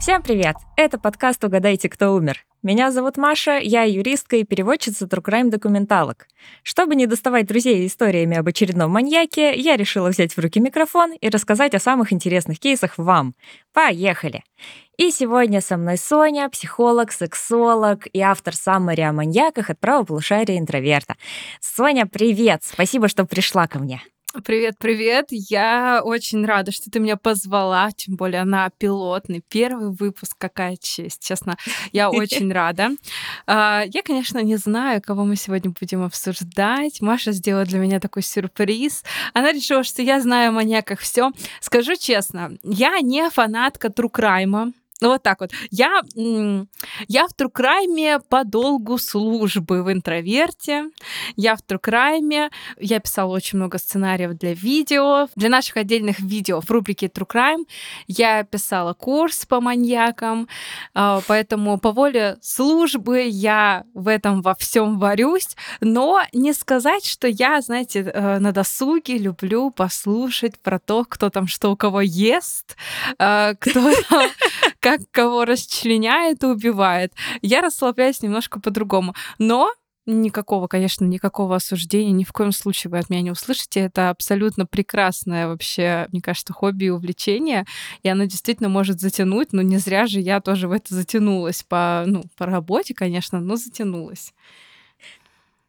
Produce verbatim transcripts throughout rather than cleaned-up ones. Всем привет! Это подкаст «Угадайте, кто умер». Меня зовут Маша, я юристка и переводчица тру крайм-документалок. Чтобы не доставать друзей историями об очередном маньяке, я решила взять в руки микрофон и рассказать о самых интересных кейсах вам. Поехали! И сегодня со мной Соня, психолог, сексолог и автор саммари о маньяках от правополушария интроверта. Соня, привет! Спасибо, что пришла ко мне. Привет-привет, я очень рада, что ты меня позвала, тем более она пилотный, первый выпуск, какая честь, честно, я очень рада. Я, конечно, не знаю, кого мы сегодня будем обсуждать, Маша сделала для меня такой сюрприз, она решила, что я знаю о маньяках все. Скажу честно, я не фанатка true crime. Ну, вот так вот. Я, я в тру крайме по долгу службы в интроверте. Я в тру крайме. Я писала очень много сценариев для видео. Для наших отдельных видео в рубрике тру крайм я писала курс по маньякам. Поэтому по воле службы я в этом во всем варюсь. Но не сказать, что я, знаете, на досуге люблю послушать про то, кто там что у кого ест, кто там... как кого расчленяет и убивает. Я расслабляюсь немножко по-другому. Но никакого, конечно, никакого осуждения, ни в коем случае вы от меня не услышите. Это абсолютно прекрасное вообще, мне кажется, хобби и увлечение. И оно действительно может затянуть. Но не зря же я тоже в это затянулась. По, ну, по работе, конечно, но затянулась.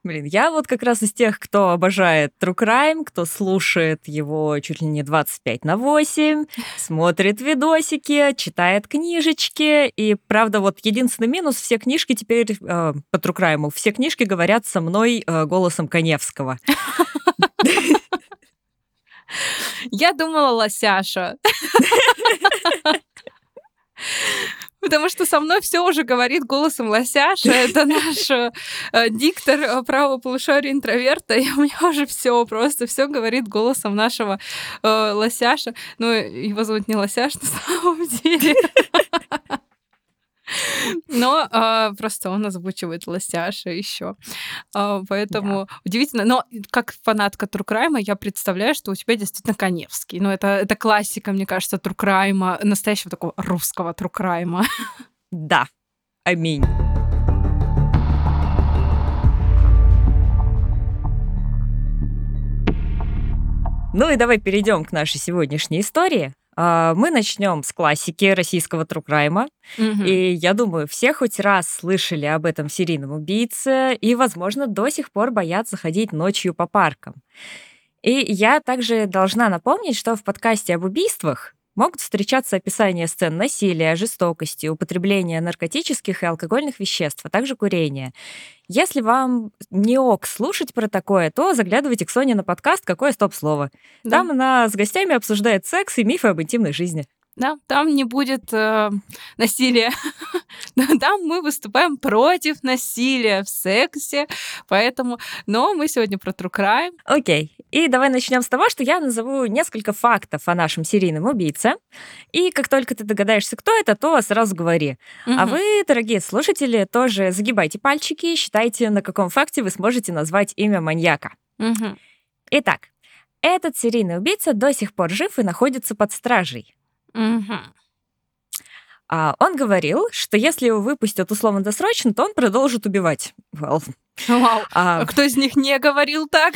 Блин, я вот как раз из тех, кто обожает true crime, кто слушает его чуть ли не двадцать пять на восемь, смотрит видосики, читает книжечки. И, правда, вот единственный минус, все книжки теперь э, по true crime, все книжки говорят со мной э, голосом Коневского. Я думала, Лосяша. Потому что со мной все уже говорит голосом Лосяша. Это наш э, диктор правого полушария интроверта. И у меня уже все просто все говорит голосом нашего э, Лосяша. Ну, его зовут не Лосяш, на самом деле. Но э, просто он озвучивает Лосяша еще. Э, поэтому да. Удивительно. Но как фанатка true crime я представляю, что у тебя действительно Коневский. Ну, это, это классика, мне кажется, true crime, настоящего такого русского true crime. Да. Аминь. Ну и давай перейдем к нашей сегодняшней истории. Мы начнем с классики российского true crime. Mm-hmm. И я думаю, все хоть раз слышали об этом серийном убийце и, возможно, до сих пор боятся ходить ночью по паркам. И я также должна напомнить, что в подкасте об убийствах могут встречаться описания сцен насилия, жестокости, употребления наркотических и алкогольных веществ, а также курения. Если вам не ок слушать про такое, то заглядывайте к Соне на подкаст «Какое стоп-слово». Да. Там она с гостями обсуждает секс и мифы об интимной жизни. Да, там не будет э, насилия. Там мы выступаем против насилия в сексе, поэтому... Но мы сегодня про true crime. Окей, и давай начнем с того, что я назову несколько фактов о нашем серийном убийце. И как только ты догадаешься, кто это, то сразу говори. Угу. А вы, дорогие слушатели, тоже загибайте пальчики, считайте, на каком факте вы сможете назвать имя маньяка. Угу. Итак, этот серийный убийца до сих пор жив и находится под стражей. Uh-huh. Он говорил, что если его выпустят условно-досрочно, то он продолжит убивать. Well. Wow. Uh, Кто из них не говорил так?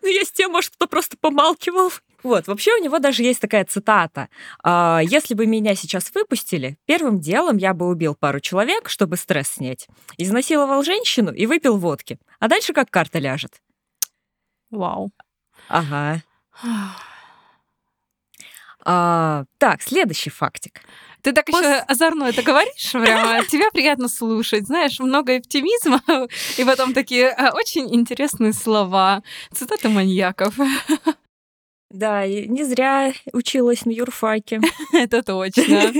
Ну, есть те, может, кто просто помалкивал. Вот, вообще у него даже есть такая цитата. «Если бы меня сейчас выпустили, первым делом я бы убил пару человек, чтобы стресс снять, изнасиловал женщину и выпил водки. А дальше как карта ляжет». Вау. Ага. А, так, следующий фактик. Ты так Пос... еще озорно это говоришь, прямо тебя приятно слушать, знаешь, много оптимизма, и потом такие очень интересные слова, цитаты маньяков. Да, не зря училась на юрфаке. Это точно.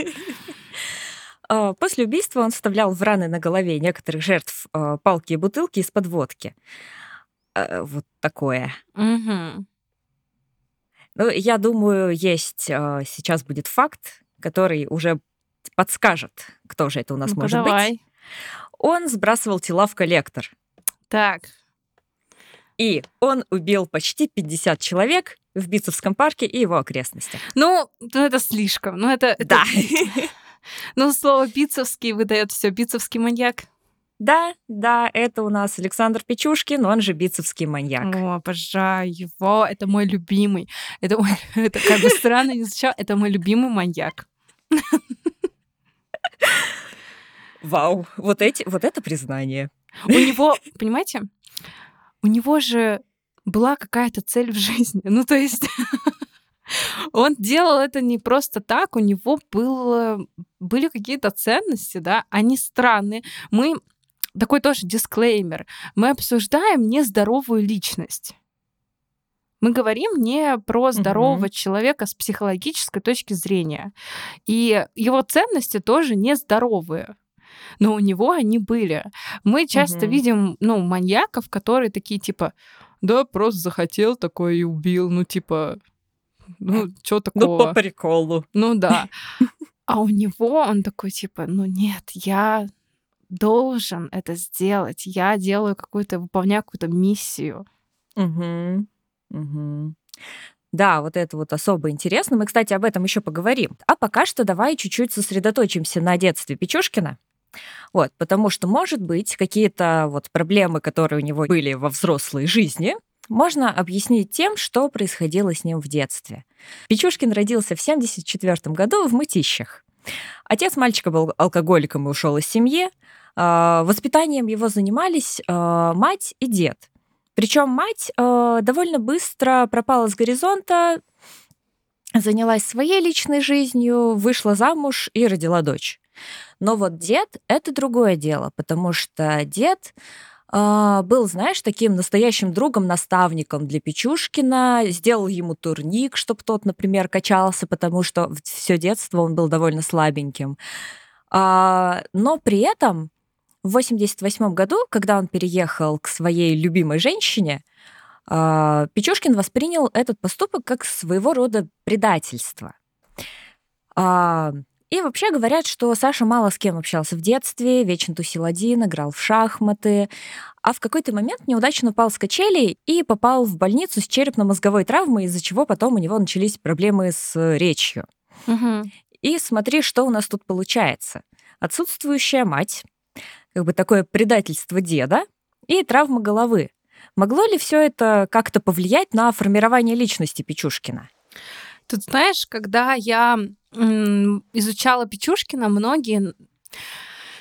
После убийства он вставлял в раны на голове некоторых жертв палки и бутылки из-под водки. Вот такое. Угу. Ну, я думаю, есть сейчас будет факт, который уже подскажет, кто же это у нас ну, может давай. быть. Он сбрасывал тела в коллектор. Так. И он убил почти пятьдесят человек в Битцевском парке и его окрестностях. Ну, ну это слишком. Ну, это, да. Это... Ну, слово «битцевский» выдает все. Битцевский маньяк. Да, да, это у нас Александр Пичушкин, он же битцевский маньяк. О, обожаю его, это мой любимый. Это, ой, это как бы странно не звучало, это мой любимый маньяк. Вау, вот, эти, вот это признание. У него, понимаете, у него же была какая-то цель в жизни. Ну, то есть... Он делал это не просто так, у него было, были какие-то ценности, да, они странные. Мы, такой тоже дисклеймер, мы обсуждаем нездоровую личность. Мы говорим не про здорового mm-hmm. человека с психологической точки зрения. И его ценности тоже нездоровые. Но у него они были. Мы часто mm-hmm. видим, ну, маньяков, которые такие, типа, да, просто захотел такое и убил, ну, типа... Ну, что такого? Ну, по приколу. Ну, да. А у него он такой, типа, ну, нет, я должен это сделать. Я делаю какую-то, выполняю какую-то миссию. Угу. Угу. Да, вот это вот особо интересно. Мы, кстати, об этом еще поговорим. А пока что давай чуть-чуть сосредоточимся на детстве Пичушкина. Вот, потому что, может быть, какие-то вот проблемы, которые у него были во взрослой жизни, можно объяснить тем, что происходило с ним в детстве. Пичушкин родился в семьдесят четвёртом году в Мытищах. Отец мальчика был алкоголиком и ушел из семьи. Воспитанием его занимались мать и дед. Причем мать довольно быстро пропала с горизонта, занялась своей личной жизнью, вышла замуж и родила дочь. Но вот дед — это другое дело, потому что дед... был, знаешь, таким настоящим другом-наставником для Пичушкина, сделал ему турник, чтобы тот, например, качался, потому что все детство он был довольно слабеньким. Но при этом в восемьдесят восьмом году, когда он переехал к своей любимой женщине, Пичушкин воспринял этот поступок как своего рода предательство. И вообще говорят, что Саша мало с кем общался в детстве, вечно тусил один, играл в шахматы, а в какой-то момент неудачно упал с качелей и попал в больницу с черепно-мозговой травмой, из-за чего потом у него начались проблемы с речью. Угу. И смотри, что у нас тут получается. Отсутствующая мать, как бы такое предательство деда и травма головы. Могло ли все это как-то повлиять на формирование личности Пичушкина? Тут, знаешь, когда я изучала Пичушкина, многие,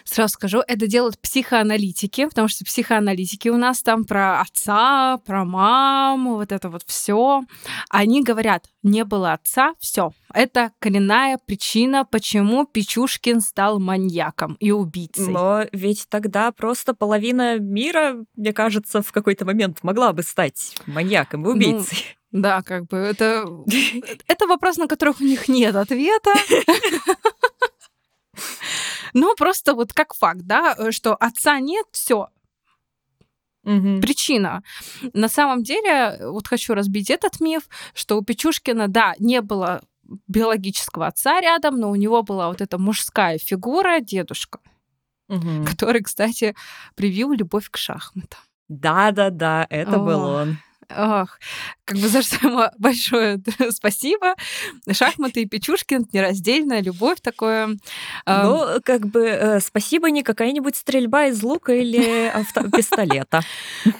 сразу скажу, это делают психоаналитики, потому что психоаналитики у нас там про отца, про маму, вот это вот все. Они говорят, не было отца, все. Это коренная причина, почему Пичушкин стал маньяком и убийцей. Но ведь тогда просто половина мира, мне кажется, в какой-то момент могла бы стать маньяком и убийцей. Ну, да, как бы это, это вопрос, на который у них нет ответа. Ну, просто вот как факт, да, что отца нет, все. Угу. Причина. На самом деле, вот хочу разбить этот миф, что у Пичушкина, да, не было биологического отца рядом, но у него была вот эта мужская фигура, дедушка, угу. который, кстати, привил любовь к шахматам. Да-да-да, это О. был он. Ох, как бы за что ему большое спасибо. Шахматы и Пичушкин, нераздельная любовь такое. Ну, как бы спасибо не какая-нибудь стрельба из лука или авто- пистолета.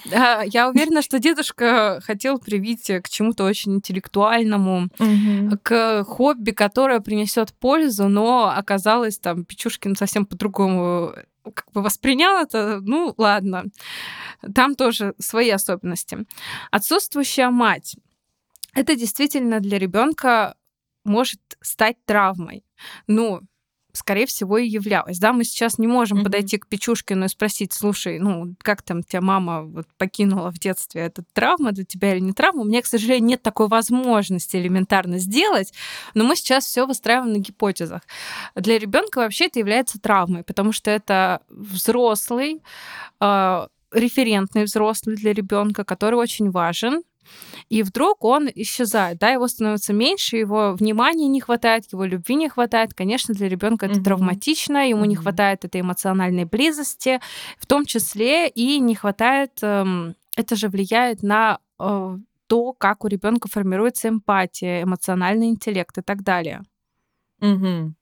Я уверена, что дедушка хотел привить к чему-то очень интеллектуальному, угу. к хобби, которое принесет пользу, но оказалось, там, Пичушкин совсем по-другому как бы воспринял это, ну ладно. Там тоже свои особенности. Отсутствующая мать. Это действительно для ребенка может стать травмой. Ну, скорее всего, и являлась. Да, мы сейчас не можем mm-hmm. подойти к Пичушкину и спросить, слушай, ну, как там тебя мама вот покинула в детстве? Это травма для тебя или не травма? У меня, к сожалению, нет такой возможности элементарно сделать, но мы сейчас все выстраиваем на гипотезах. Для ребенка вообще это является травмой, потому что это взрослый, э- референтный взрослый для ребенка, который очень важен, и вдруг он исчезает, да, его становится меньше, его внимания не хватает, его любви не хватает, конечно, для ребенка это mm-hmm. травматично, ему mm-hmm. не хватает этой эмоциональной близости, в том числе и не хватает, это же влияет на то, как у ребенка формируется эмпатия, эмоциональный интеллект и так далее. Угу.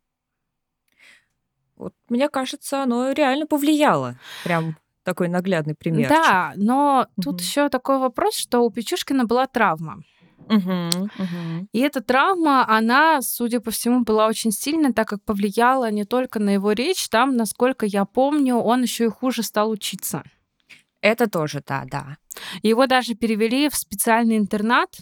Вот, мне кажется, оно реально повлияло. Прям такой наглядный пример. Да, но угу. тут еще такой вопрос, что у Пичушкина была травма. Угу, угу. И эта травма, она, судя по всему, была очень сильной, так как повлияла не только на его речь, там, насколько я помню, он еще и хуже стал учиться. Это тоже, да, да. Его даже перевели в специальный интернат.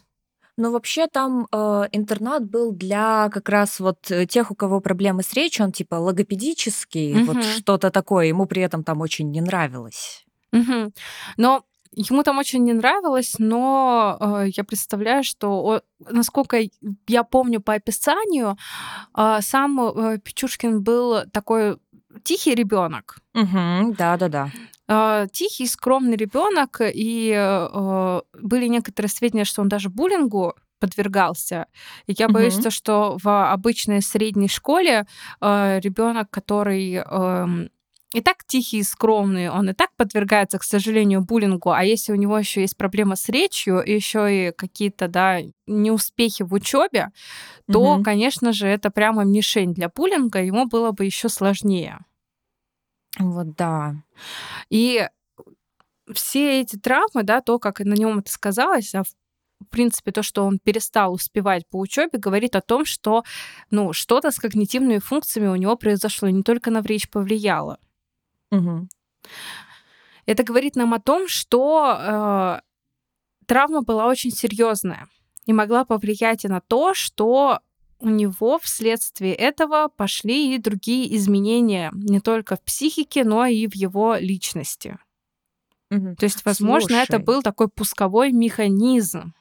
Но вообще там э, интернат был для как раз вот тех, у кого проблемы с речью, он типа логопедический, угу. вот что-то такое. Ему при этом там очень не нравилось. Угу. Но... Ему там очень не нравилось, но э, я представляю, что, о, насколько я помню по описанию, э, сам э, Пичушкин был такой тихий ребенок. Угу, да-да-да. Э, тихий, скромный ребенок, и э, были некоторые сведения, что он даже буллингу подвергался. И я боюсь, угу. что в обычной средней школе э, ребенок, который... Э, и так тихий и скромный, он и так подвергается, к сожалению, буллингу. А если у него еще есть проблема с речью, еще и какие-то, да, неуспехи в учебе, то, mm-hmm. конечно же, это прямо мишень для буллинга, ему было бы еще сложнее. Вот да. И все эти травмы, да, то, как на нем это сказалось, а в в принципе, то, что он перестал успевать по учебе, говорит о том, что, ну, что-то с когнитивными функциями у него произошло, не только на речь повлияло. Угу. Это говорит нам о том, что э, травма была очень серьезная и могла повлиять и на то, что у него вследствие этого пошли и другие изменения не только в психике, но и в его личности. Угу. То есть, возможно, Слушай. это был такой пусковой механизм.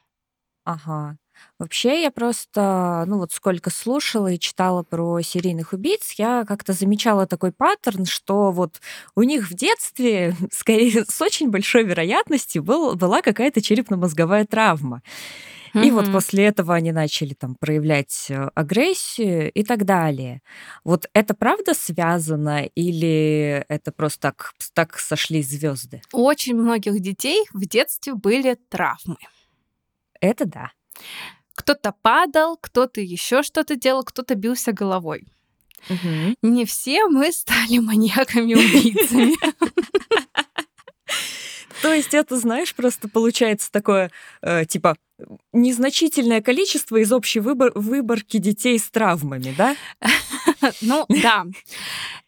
Ага. Вообще я просто, ну вот сколько слушала и читала про серийных убийц, я как-то замечала такой паттерн, что вот у них в детстве, скорее, с очень большой вероятностью был, была какая-то черепно-мозговая травма. Mm-hmm. И вот после этого они начали там проявлять агрессию и так далее. Вот это правда связано или это просто так, так сошлись звезды? У очень многих детей в детстве были травмы. Это да. Кто-то падал, кто-то еще что-то делал, кто-то бился головой. Угу. Не все мы стали маньяками-убийцами. То есть это, знаешь, просто получается такое, типа, незначительное количество из общей выборки детей с травмами, да? Ну да,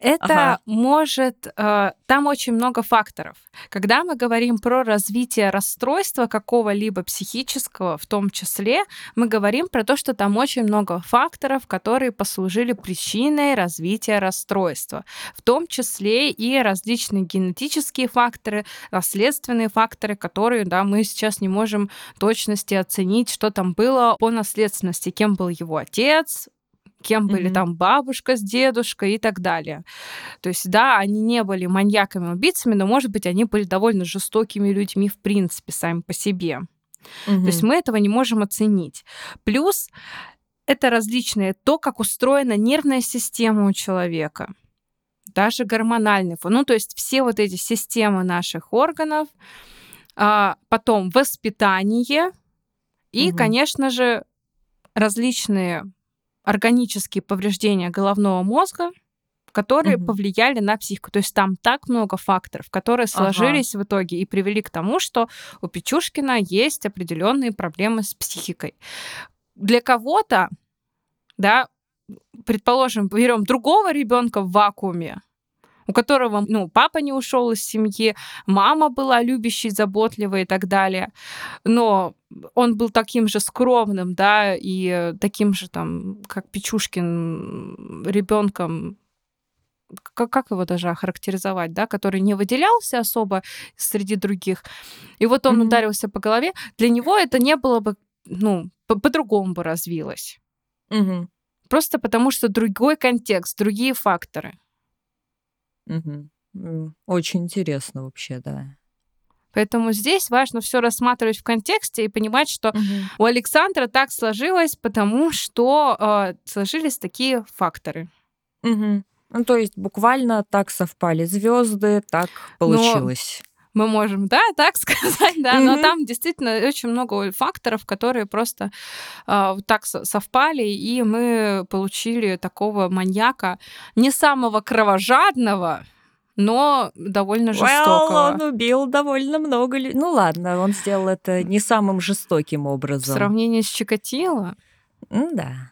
это ага. может... Э, там очень много факторов. Когда мы говорим про развитие расстройства какого-либо психического, в том числе, мы говорим про то, что там очень много факторов, которые послужили причиной развития расстройства, в том числе и различные генетические факторы, наследственные факторы, которые, да, мы сейчас не можем в точности оценить, что там было по наследственности, кем был его отец, кем были mm-hmm. там бабушка с дедушкой и так далее. То есть, да, они не были маньяками-убийцами, но, может быть, они были довольно жестокими людьми в принципе сами по себе. Mm-hmm. То есть мы этого не можем оценить. Плюс это различное то, как устроена нервная система у человека, даже гормональный фон. Ну, то есть все вот эти системы наших органов, а, потом воспитание и, mm-hmm. конечно же, различные... органические повреждения головного мозга, которые угу. повлияли на психику. То есть там так много факторов, которые сложились ага. в итоге и привели к тому, что у Пичушкина есть определенные проблемы с психикой. Для кого-то, да, предположим, берем другого ребенка в вакууме, у которого, ну, папа не ушел из семьи, мама была любящей, заботливой и так далее. Но он был таким же скромным, да, и таким же, там, как Пичушкин, ребенком, как, как его даже охарактеризовать, да, который не выделялся особо среди других. И вот он mm-hmm. ударился по голове. Для него это не было бы, ну, по- по-другому бы развилось. Mm-hmm. Просто потому что другой контекст, другие факторы. Угу. Очень интересно вообще, да. Поэтому здесь важно все рассматривать в контексте и понимать, что угу. у Александра так сложилось, потому что э, сложились такие факторы. Угу. Ну, то есть буквально так совпали звезды, так получилось. Но мы можем, да, так сказать, да, но там действительно очень много факторов, которые просто так совпали, и мы получили такого маньяка, не самого кровожадного, но довольно жестокого. Well, он убил довольно много людей. Ну ладно, он сделал это не самым жестоким образом. В сравнении с Чикатило? Да.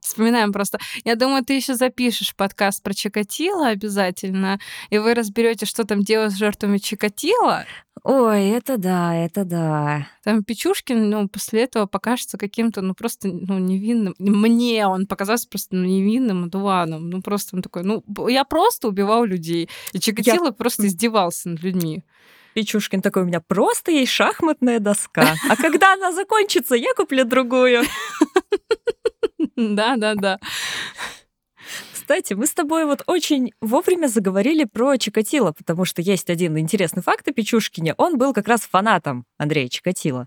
Вспоминаем просто. Я думаю, ты еще запишешь подкаст про Чикатило обязательно, и вы разберете, что там делать с жертвами Чикатило. Ой, это да, это да. Там Пичушкин, ну, после этого покажется каким-то, ну, просто, ну, невинным. Мне он показался просто ну, невинным дуаном. Ну, просто он такой, ну, я просто убивал людей. И Чикатило я... просто издевался над людьми. Пичушкин такой, у меня просто есть шахматная доска. А когда она закончится, я куплю другую. Да-да-да. Кстати, мы с тобой вот очень вовремя заговорили про Чикатило, потому что есть один интересный факт о Пичушкине. Он был как раз фанатом Андрея Чикатило.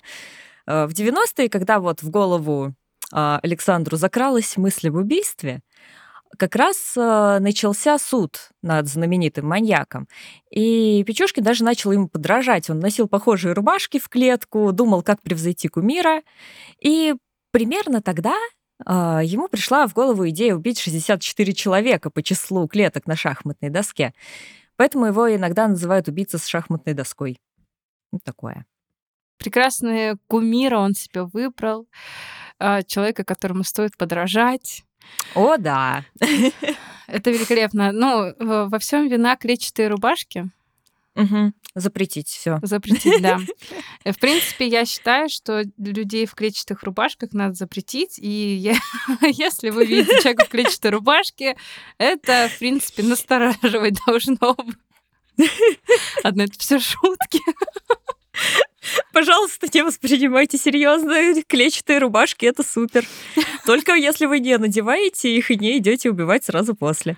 В девяностые, когда вот в голову Александру закралась мысль об убийстве, как раз начался суд над знаменитым маньяком. И Пичушкин даже начал ему подражать. Он носил похожие рубашки в клетку, думал, как превзойти кумира. И примерно тогда... ему пришла в голову идея убить шестьдесят четыре человека по числу клеток на шахматной доске. Поэтому его иногда называют убийца с шахматной доской. Вот такое. Прекрасные кумира он себе выбрал. Человека, которому стоит подражать. О, да! Это великолепно. Ну, во всем вина клетчатые рубашки. Угу. Запретить все. Запретить, да. В принципе, я считаю, что людей в клетчатых рубашках надо запретить, и я, если вы видите человека в клетчатой рубашке, это, в принципе, настораживать должно. Одно это все шутки. Пожалуйста, не воспринимайте серьезно. Клетчатые рубашки — это супер. Только если вы не надеваете их и не идете убивать сразу после.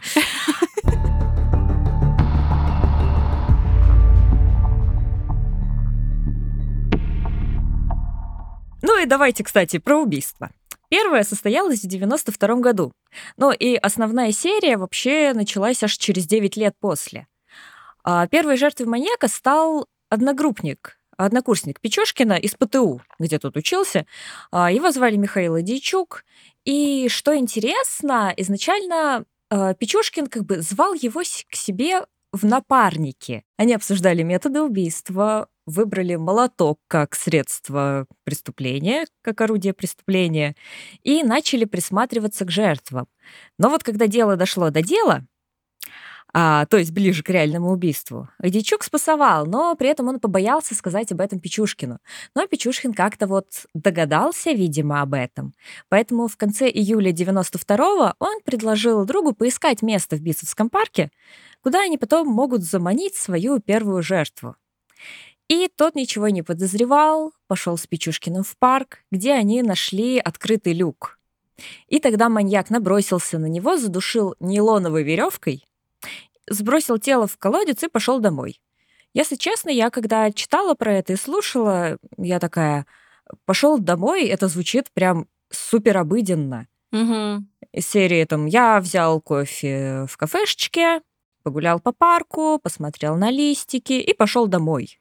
Ну и давайте, кстати, про убийство. Первое состоялось в девяносто втором году. Ну и основная серия вообще началась аж через девять лет после. Первой жертвой маньяка стал одногруппник, однокурсник Пичушкина из ПТУ, где тот учился. Его звали Михаил Одийчук. И что интересно, изначально Пичушкин как бы звал его к себе в напарники. Они обсуждали методы убийства, выбрали молоток как средство преступления, как орудие преступления, и начали присматриваться к жертвам. Но вот когда дело дошло до дела, а, то есть ближе к реальному убийству, Одийчук спасовал, но при этом он побоялся сказать об этом Пичушкину. Но Пичушкин как-то вот догадался, видимо, об этом. Поэтому в конце июля девяносто второго он предложил другу поискать место в Битцевском парке, куда они потом могут заманить свою первую жертву. И тот ничего не подозревал, пошел с Пичушкиным в парк, где они нашли открытый люк. И тогда маньяк набросился на него, задушил нейлоновой веревкой, сбросил тело в колодец и пошел домой. Если честно, я когда читала про это и слушала, я такая: пошел домой, это звучит прям супер обыденно. Угу. Из серии там я взял кофе в кафешечке, погулял по парку, посмотрел на листики и пошел домой.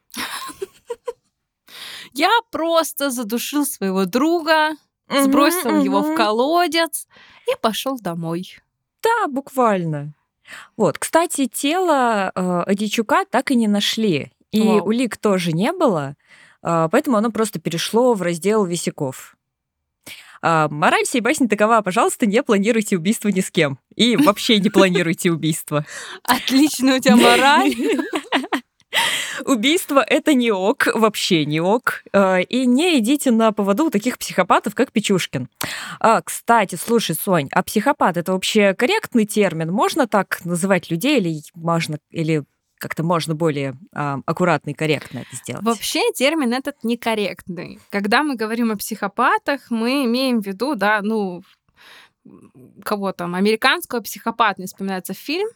Я просто задушил своего друга, mm-hmm, сбросил mm-hmm. его в колодец и пошел домой. Да, буквально. Вот, кстати, тело э, Одийчука так и не нашли, и wow. улик тоже не было, э, поэтому оно просто перешло в раздел висяков. Э, мораль сей басни такова: пожалуйста, не планируйте убийство ни с кем. И вообще не планируйте убийство. Отлично у тебя мораль. Убийство — это не ок, вообще не ок. И не идите на поводу у таких психопатов, как Пичушкин. А, кстати, слушай, Сонь, а психопат — это вообще корректный термин? Можно так называть людей или можно... Или... как-то можно более э, аккуратно и корректно это сделать. Вообще термин этот некорректный. Когда мы говорим о психопатах, мы имеем в виду, да, ну, кого там, американского психопата, не вспоминается фильм,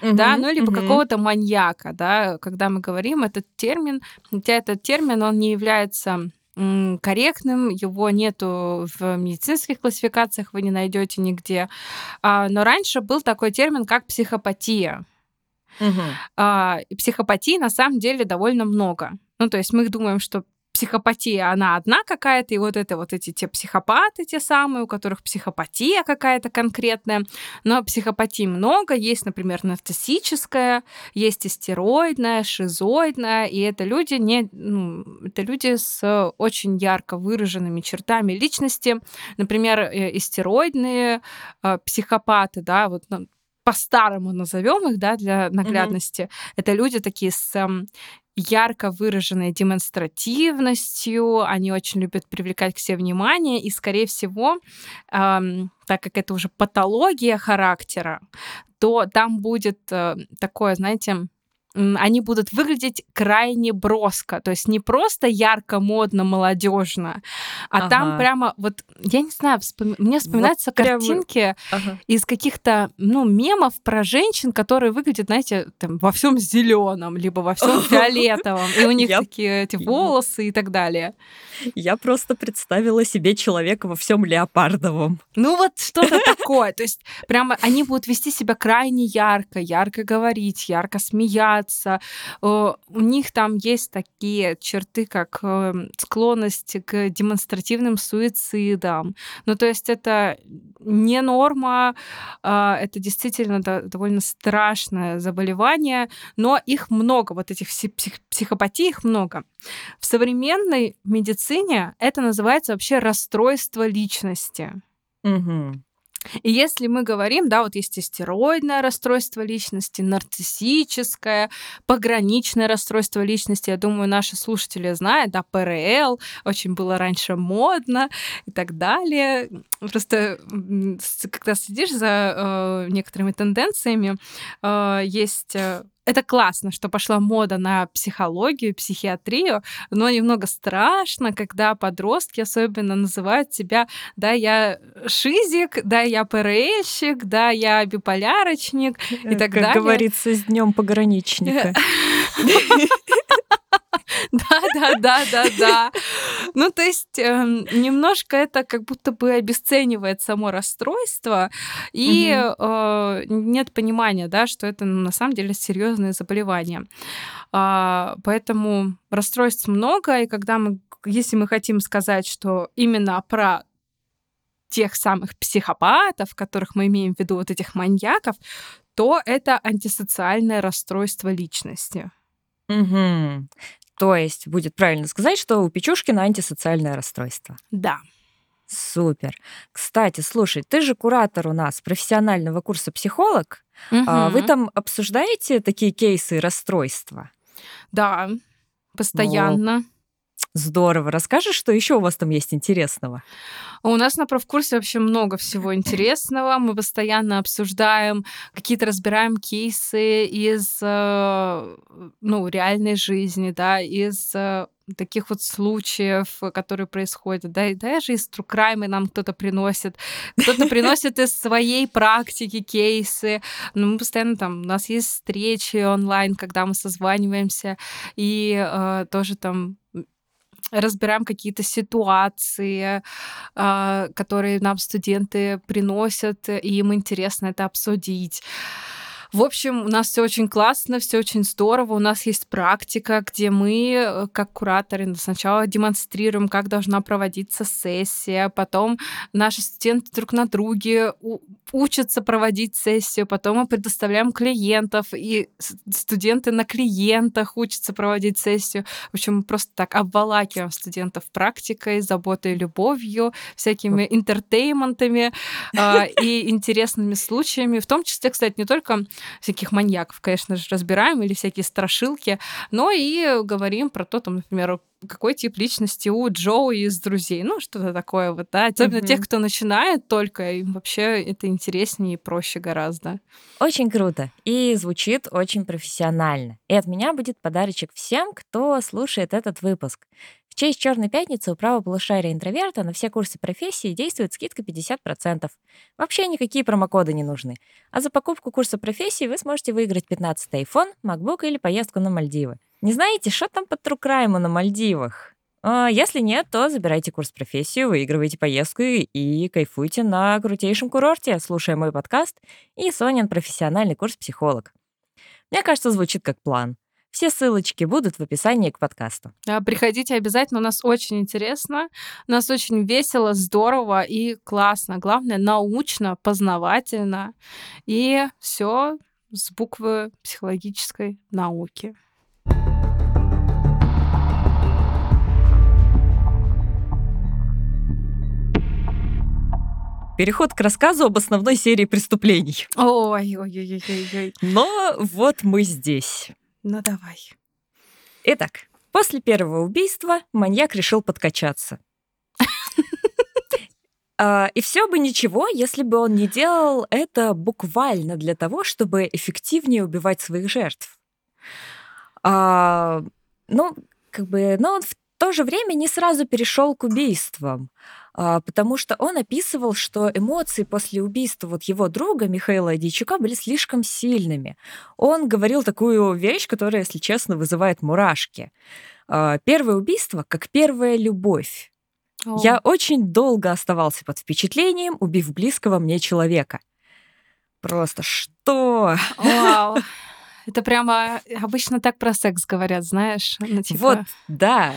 mm-hmm, да, ну, либо mm-hmm. какого-то маньяка, да, когда мы говорим этот термин, хотя этот термин, он не является корректным, его нету в медицинских классификациях, вы не найдете нигде. Но раньше был такой термин, как психопатия. Угу. А, и психопатии на самом деле довольно много. Ну, то есть мы думаем, что психопатия, она одна какая-то, и вот это вот эти те психопаты, те самые, у которых психопатия какая-то конкретная. Но психопатии много. Есть, например, нарциссическая, есть истероидная, шизоидная, и это люди, не, ну, это люди с очень ярко выраженными чертами личности. Например, истероидные психопаты, да, вот по-старому назовем их, да, для наглядности. Mm-hmm. Это люди такие с ярко выраженной демонстративностью, они очень любят привлекать к себе внимание, и, скорее всего, эм, так как это уже патология характера, то там будет э, такое, знаете, э, они будут выглядеть крайне броско, то есть не просто ярко, модно, молодежно, а ага. там прямо вот, я не знаю, вспом... мне вспоминаются вот картинки прям... ага. из каких-то, ну, мемов про женщин, которые выглядят, знаете, там, во всем зеленом, либо во всем фиолетовом, и у них я... такие эти волосы и так далее. Я просто представила себе человека во всем леопардовом. Ну вот что-то такое, то есть прямо они будут вести себя крайне ярко, ярко говорить, ярко смеяться. У них там есть такие черты, как склонность к демонстративным суицидам. Ну, то есть это не норма, это действительно довольно страшное заболевание, но их много, вот этих псих- психопатий их много. В современной медицине это называется вообще расстройство личности. Угу. И если мы говорим, да, вот есть истероидное расстройство личности, нарциссическое, пограничное расстройство личности, я думаю, наши слушатели знают, да, ПРЛ, очень было раньше модно и так далее. Просто когда следишь за э, некоторыми тенденциями, э, есть... Это классно, что пошла мода на психологию, психиатрию, но немного страшно, когда подростки особенно называют себя, да, я шизик, да, я ПРЛщик, да, я биполярочник и так далее. Как говорится, с днем пограничника. Да, да, да, да, да. Ну, то есть э, немножко это как будто бы обесценивает само расстройство, и mm-hmm. э, нет понимания, да, что это на самом деле серьезные заболевания. Э, поэтому расстройств много, и когда мы, если мы хотим сказать, что именно про тех самых психопатов, которых мы имеем в виду, вот этих маньяков, то это антисоциальное расстройство личности. Угу. То есть будет правильно сказать, что у Пичушкина антисоциальное расстройство. Да. Супер. Кстати, слушай, ты же куратор у нас профессионального курса «Психолог». Угу. Вы там обсуждаете такие кейсы расстройства? Да, постоянно. О, здорово. Расскажешь, что еще у вас там есть интересного? У нас на профкурсе вообще много всего интересного. Мы постоянно обсуждаем, какие-то разбираем кейсы из, ну, реальной жизни, да, из таких вот случаев, которые происходят. Да, и даже из true crime нам кто-то приносит. Кто-то приносит из своей практики кейсы. Но мы постоянно там... У нас есть встречи онлайн, когда мы созваниваемся, и э, тоже там... разбираем какие-то ситуации, которые нам студенты приносят, и им интересно это обсудить. В общем, у нас все очень классно, все очень здорово. У нас есть практика, где мы, как кураторы, сначала демонстрируем, как должна проводиться сессия, потом наши студенты друг на друге учатся проводить сессию, потом мы предоставляем клиентов, и студенты на клиентах учатся проводить сессию. В общем, мы просто так обволакиваем студентов практикой, заботой, любовью, всякими интертейментами и интересными случаями. В том числе, кстати, не только... всяких маньяков, конечно же, разбираем, или всякие страшилки, но и говорим про то, там, например, какой тип личности у Джоуи из «Друзей». Ну, что-то такое вот, да. Особенно mm-hmm. тех, кто начинает только, им вообще это интереснее и проще гораздо. Очень круто. И звучит очень профессионально. И от меня будет подарочек всем, кто слушает этот выпуск. В честь «Черной пятницы» у правополушария интроверта на все курсы профессии действует скидка пятьдесят процентов. Вообще никакие промокоды не нужны. А за покупку курса профессии вы сможете выиграть пятнадцатый iPhone, MacBook или поездку на Мальдивы. Не знаете, что там по true crime на Мальдивах? А если нет, то забирайте курс профессию, выигрывайте поездку и кайфуйте на крутейшем курорте, слушая мой подкаст и Сонин профессиональный курс «Психолог». Мне кажется, звучит как план. Все ссылочки будут в описании к подкасту. Да, приходите обязательно, у нас очень интересно, у нас очень весело, здорово и классно. Главное, научно, познавательно. И все с буквы психологической науки. Переход к рассказу об основной серии преступлений. Ой-ой-ой-ой-ой. Но вот мы здесь. Ну давай. Итак, после первого убийства маньяк решил подкачаться. И все бы ничего, если бы он не делал это буквально для того, чтобы эффективнее убивать своих жертв. Ну, как бы, но он в то же время не сразу перешел к убийствам, потому что он описывал, что эмоции после убийства вот его друга Михаила Одийчука были слишком сильными. Он говорил такую вещь, которая, если честно, вызывает мурашки. «Первое убийство как первая любовь. О. Я очень долго оставался под впечатлением, убив близкого мне человека». Просто что? Вау. Это прямо обычно так про секс говорят, знаешь? Ну, типа... Вот, да.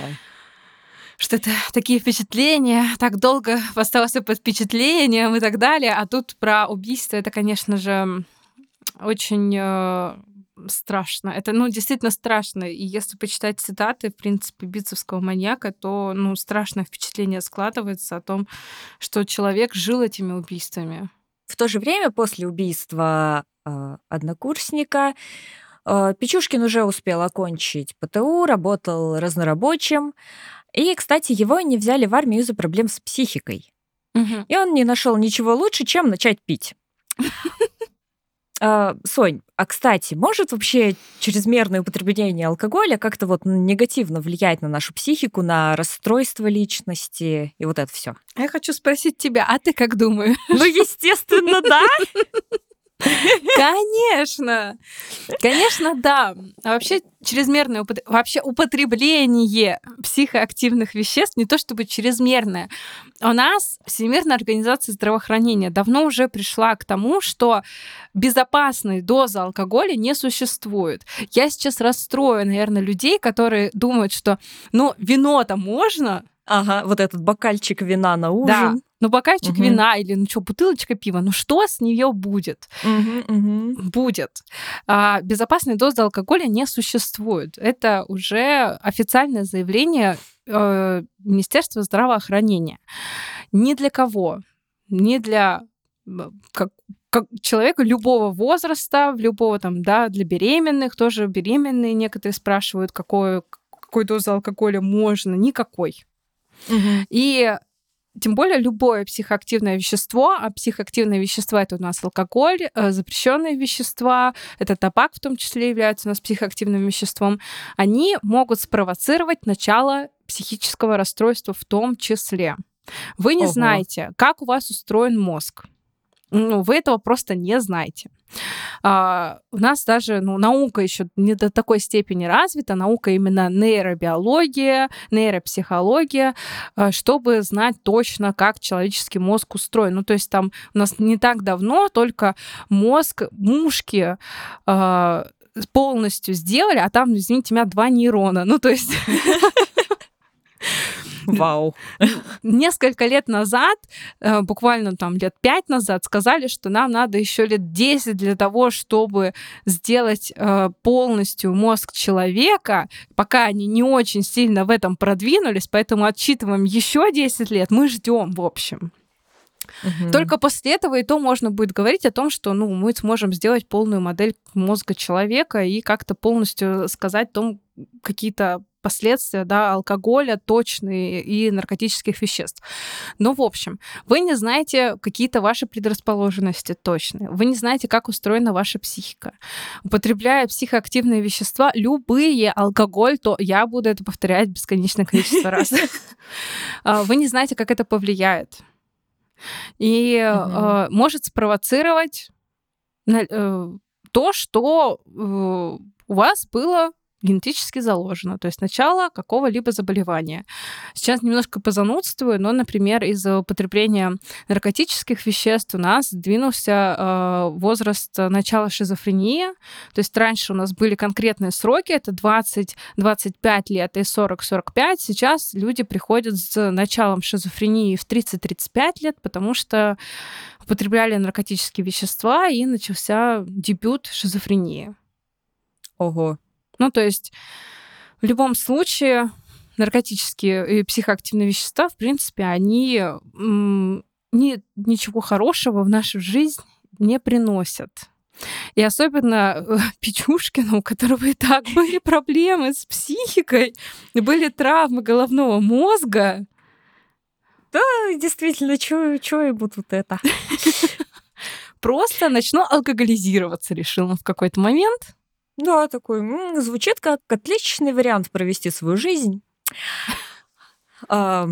Что это такие впечатления, так долго остался под впечатлением и так далее. А тут про убийство это, конечно же, очень э, страшно. Это, ну, действительно страшно. И если почитать цитаты, в принципе, битцевского маньяка, то, ну, страшное впечатление складывается о том, что человек жил этими убийствами. В то же время после убийства э, однокурсника э, Пичушкин уже успел окончить ПТУ, работал разнорабочим. И, кстати, его не взяли в армию из-за проблем с психикой. Угу. И он не нашел ничего лучше, чем начать пить. Сонь, а, кстати, может вообще чрезмерное употребление алкоголя как-то вот негативно влиять на нашу психику, на расстройство личности и вот это все? Я хочу спросить тебя, а ты как думаешь? Ну, естественно, да. Конечно, конечно, да. А вообще чрезмерное употр... вообще употребление психоактивных веществ, не то чтобы чрезмерное. У нас Всемирная организация здравоохранения давно уже пришла к тому, что безопасной дозы алкоголя не существует. Я сейчас расстрою, наверное, людей, которые думают, что, ну, вино-то можно. Ага, вот этот бокальчик вина на ужин. Да. Ну, бокальчик угу. вина или, ну что, бутылочка пива, ну что с нее будет? Угу, угу. Будет. А, безопасной дозы алкоголя не существует. Это уже официальное заявление э, Министерства здравоохранения. Ни для кого, ни для как, как человека любого возраста, любого там, да, для беременных, тоже беременные некоторые спрашивают, какую, какую дозу алкоголя можно, никакой. Угу. И тем более любое психоактивное вещество, а психоактивные вещества — это у нас алкоголь, запрещенные вещества, это табак в том числе является у нас психоактивным веществом, они могут спровоцировать начало психического расстройства в том числе. Вы не Ого. знаете, как у вас устроен мозг. Ну, вы этого просто не знаете. А, у нас даже ну, наука еще не до такой степени развита, наука именно нейробиология, нейропсихология, чтобы знать точно, как человеческий мозг устроен. Ну, то есть там у нас не так давно только мозг мушки а, полностью сделали, а там, извините меня, два нейрона. Ну, то есть... Вау. Несколько лет назад, буквально там лет пять назад, сказали, что нам надо еще лет десять для того, чтобы сделать полностью мозг человека, пока они не очень сильно в этом продвинулись, поэтому отсчитываем еще десять лет, мы ждем, в общем. Угу. Только после этого и то можно будет говорить о том, что ну, мы сможем сделать полную модель мозга человека и как-то полностью сказать о том, какие-то последствия, да, алкоголя, точные и наркотических веществ. Но, в общем, вы не знаете какие-то ваши предрасположенности точные, вы не знаете, как устроена ваша психика. Употребляя психоактивные вещества, любые, алкоголь, то я буду это повторять бесконечное количество раз. Вы не знаете, как это повлияет. И может спровоцировать то, что у вас было генетически заложено, то есть начало какого-либо заболевания. Сейчас немножко позанудствую, но, например, из-за употребления наркотических веществ у нас двинулся э, возраст начала шизофрении, то есть раньше у нас были конкретные сроки, это двадцать-двадцать пять лет и сорок-сорок пять, сейчас люди приходят с началом шизофрении в тридцать-тридцать пять лет, потому что употребляли наркотические вещества, и начался дебют шизофрении. Ого. Ну, то есть в любом случае наркотические и психоактивные вещества, в принципе, они м- ни, ничего хорошего в нашу жизнь не приносят. И особенно Пичушкину, у которого и так были проблемы с психикой, были травмы головного мозга. Да, действительно, чё и будут это? Просто начну алкоголизироваться, решил он в какой-то момент. Да, такой, м-м, звучит как отличный вариант провести свою жизнь. А,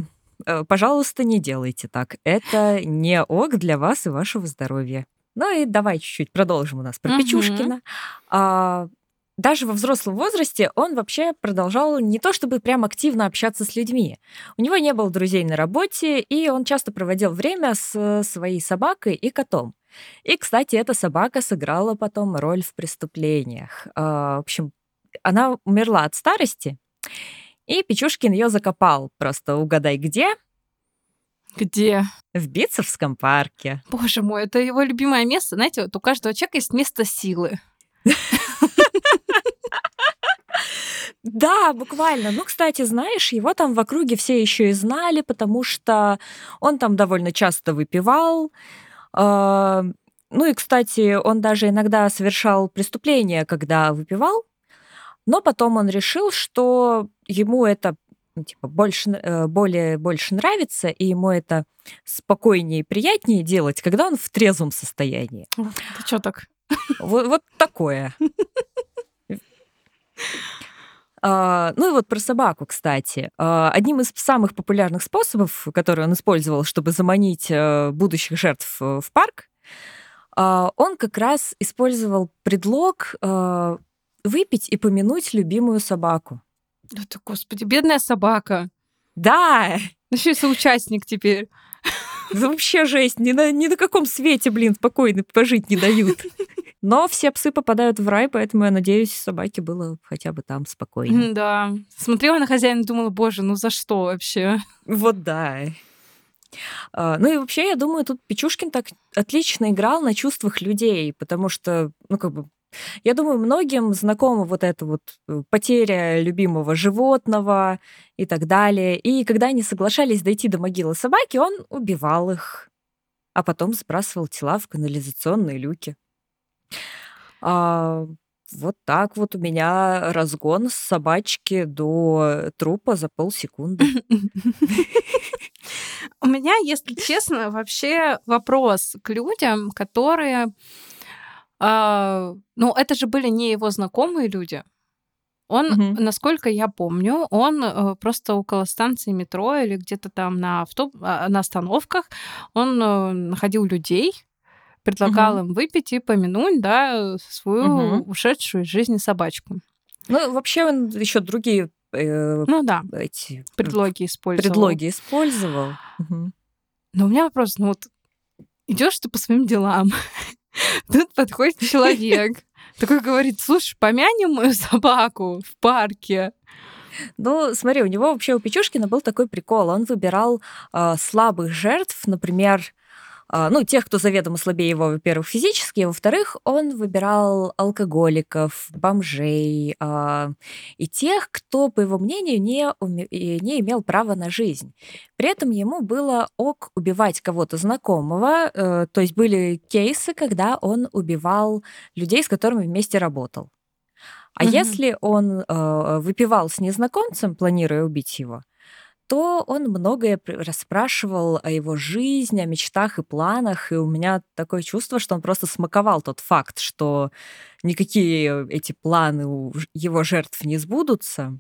пожалуйста, не делайте так. Это не ок для вас и вашего здоровья. Ну и давай чуть-чуть продолжим у нас про угу. Пичушкина. А, даже во взрослом возрасте он вообще продолжал не то чтобы прям активно общаться с людьми. У него не было друзей на работе, и он часто проводил время с своей собакой и котом. И, кстати, эта собака сыграла потом роль в преступлениях. В общем, она умерла от старости, и Пичушкин ее закопал. Просто угадай, где? Где? В Битцевском парке. Боже мой, это его любимое место. Знаете, вот у каждого человека есть место силы. Да, буквально. Ну, кстати, знаешь, его там в округе все еще и знали, потому что он там довольно часто выпивал. Ну и, кстати, он даже иногда совершал преступления, когда выпивал, но потом он решил, что ему это типа, больше, более, больше нравится, и ему это спокойнее и приятнее делать, когда он в трезвом состоянии. Ты чё так? Вот, вот такое. Uh, ну и вот про собаку, кстати. Uh, одним из самых популярных способов, которые он использовал, чтобы заманить uh, будущих жертв uh, в парк, uh, он как раз использовал предлог uh, выпить и помянуть любимую собаку. Да ты, господи, бедная собака. Да. Ну еще и соучастник теперь. Да вообще жесть, ни на, ни на каком свете, блин, спокойно пожить не дают. Но все псы попадают в рай, поэтому, я надеюсь, собаке было хотя бы там спокойно. Да. Смотрела на хозяина и думала, боже, ну за что вообще? Вот да. Ну и вообще, я думаю, тут Пичушкин так отлично играл на чувствах людей, потому что, ну как бы, я думаю, многим знакома вот эта вот потеря любимого животного и так далее. И когда они соглашались дойти до могилы собаки, он убивал их, а потом сбрасывал тела в канализационные люки. А, вот так вот у меня разгон с собачки до трупа за полсекунды. У меня, если честно, вообще вопрос к людям, которые... Ну, это же были не его знакомые люди. Он, угу. насколько я помню, он просто около станции метро или где-то там на, авто... на остановках он находил людей, предлагал угу. им выпить и помянуть, да, свою угу. ушедшую из жизни собачку. Ну, вообще он еще другие э, ну, да. эти... предлоги использовал. Предлоги использовал. Угу. Но у меня вопрос, ну вот идешь ты по своим делам, тут подходит человек, такой говорит, слушай, помянем мою собаку в парке. Ну, смотри, у него вообще, у Пичушкина был такой прикол. Он выбирал э, слабых жертв, например, э, ну, тех, кто заведомо слабее его, во-первых, физически, а во-вторых, он выбирал алкоголиков, бомжей э, и тех, кто, по его мнению, не, уме- не имел права на жизнь. При этом ему было ок убивать кого-то знакомого, э, то есть были кейсы, когда он убивал людей, с которыми вместе работал. А mm-hmm. если он э, выпивал с незнакомцем, планируя убить его, то он многое расспрашивал о его жизни, о мечтах и планах, и у меня такое чувство, что он просто смаковал тот факт, что никакие эти планы у его жертв не сбудутся.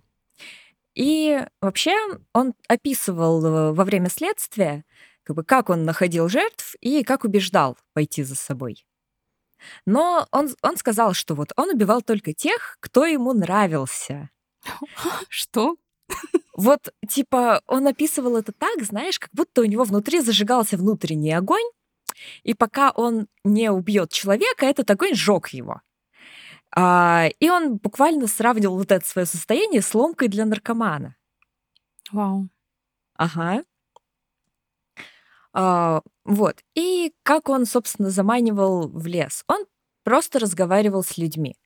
И вообще он описывал во время следствия, как бы, как он находил жертв и как убеждал пойти за собой. Но он, он сказал, что вот он убивал только тех, кто ему нравился. Что? Вот, типа, он описывал это так, знаешь, как будто у него внутри зажигался внутренний огонь, и пока он не убьет человека, этот огонь сжег его. А, и он буквально сравнивал вот это свое состояние с ломкой для наркомана. Вау. Ага. А, вот. И как он, собственно, заманивал в лес? Он просто разговаривал с людьми.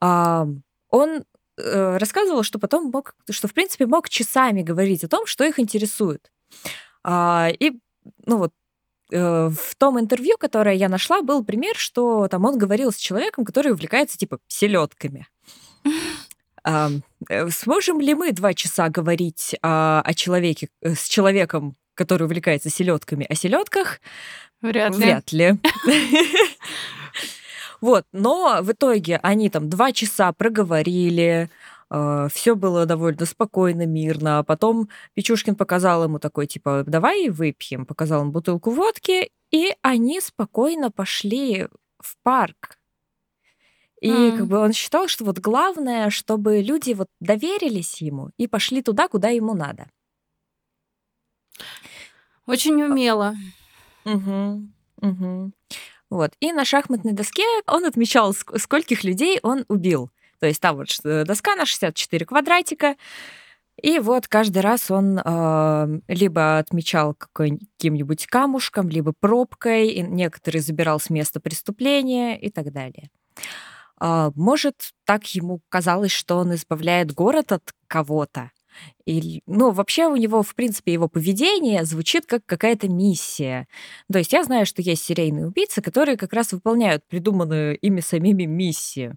А, он э, рассказывал, что потом мог, что в принципе мог часами говорить о том, что их интересует. А, и, ну вот, в том интервью, которое я нашла, был пример, что там он говорил с человеком, который увлекается, типа, селедками. Сможем ли мы два часа говорить о человеке с человеком, который увлекается селедками, о селедках? Вряд ли. Вряд ли. Вот, но в итоге они там два часа проговорили. Uh, все было довольно спокойно, мирно. А потом Пичушкин показал ему такой, типа, давай выпьем. Показал ему бутылку водки, и они спокойно пошли в парк. И mm. как бы он считал, что вот главное, чтобы люди вот доверились ему и пошли туда, куда ему надо. Очень умело. Uh-huh. Uh-huh. Вот. И на шахматной доске он отмечал, ск- скольких людей он убил. То есть там вот доска на шестьдесят четыре квадратика, и вот каждый раз он э, либо отмечал каким-нибудь камушком, либо пробкой, и некоторые забирал с места преступления и так далее. Э, может, так ему казалось, что он избавляет город от кого-то. И, ну, вообще у него, в принципе, его поведение звучит как какая-то миссия. То есть я знаю, что есть серийные убийцы, которые как раз выполняют придуманную ими самими миссию.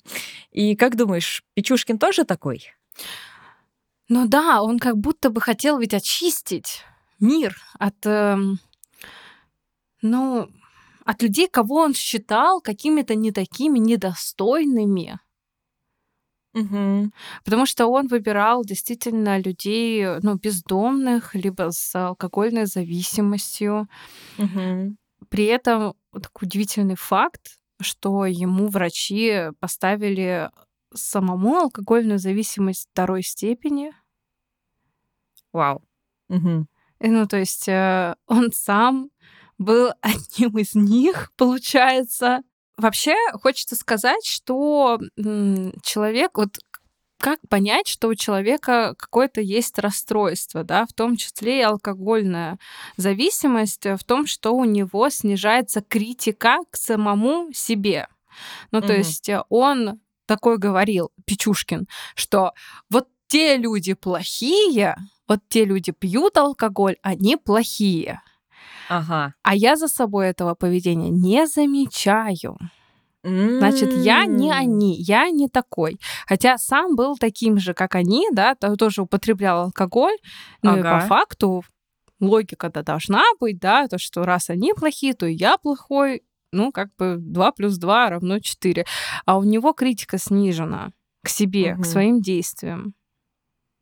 И как думаешь, Пичушкин тоже такой? Ну да, он как будто бы хотел ведь очистить мир от, э, ну, от людей, кого он считал какими-то не такими недостойными. Угу. Потому что он выбирал действительно людей, ну, бездомных, либо с алкогольной зависимостью. Угу. При этом такой удивительный факт, что ему врачи поставили самому алкогольную зависимость второй степени. Вау. Угу. И, ну, то есть он сам был одним из них, получается. Вообще, хочется сказать, что человек, вот как понять, что у человека какое-то есть расстройство, да, в том числе и алкогольная зависимость, в том, что у него снижается критика к самому себе. Ну, mm-hmm. то есть он такой говорил, Пичушкин, что вот те люди плохие, вот те люди пьют алкоголь, они плохие. Ага. А я за собой этого поведения не замечаю. Mm-hmm. Значит, я не они, я не такой. Хотя сам был таким же, как они, да, тоже употреблял алкоголь. Ага. Ну и по факту логика-то должна быть, да, то, что раз они плохие, то и я плохой. Ну, как бы два плюс два равно четыре. А у него критика снижена к себе, mm-hmm. к своим действиям.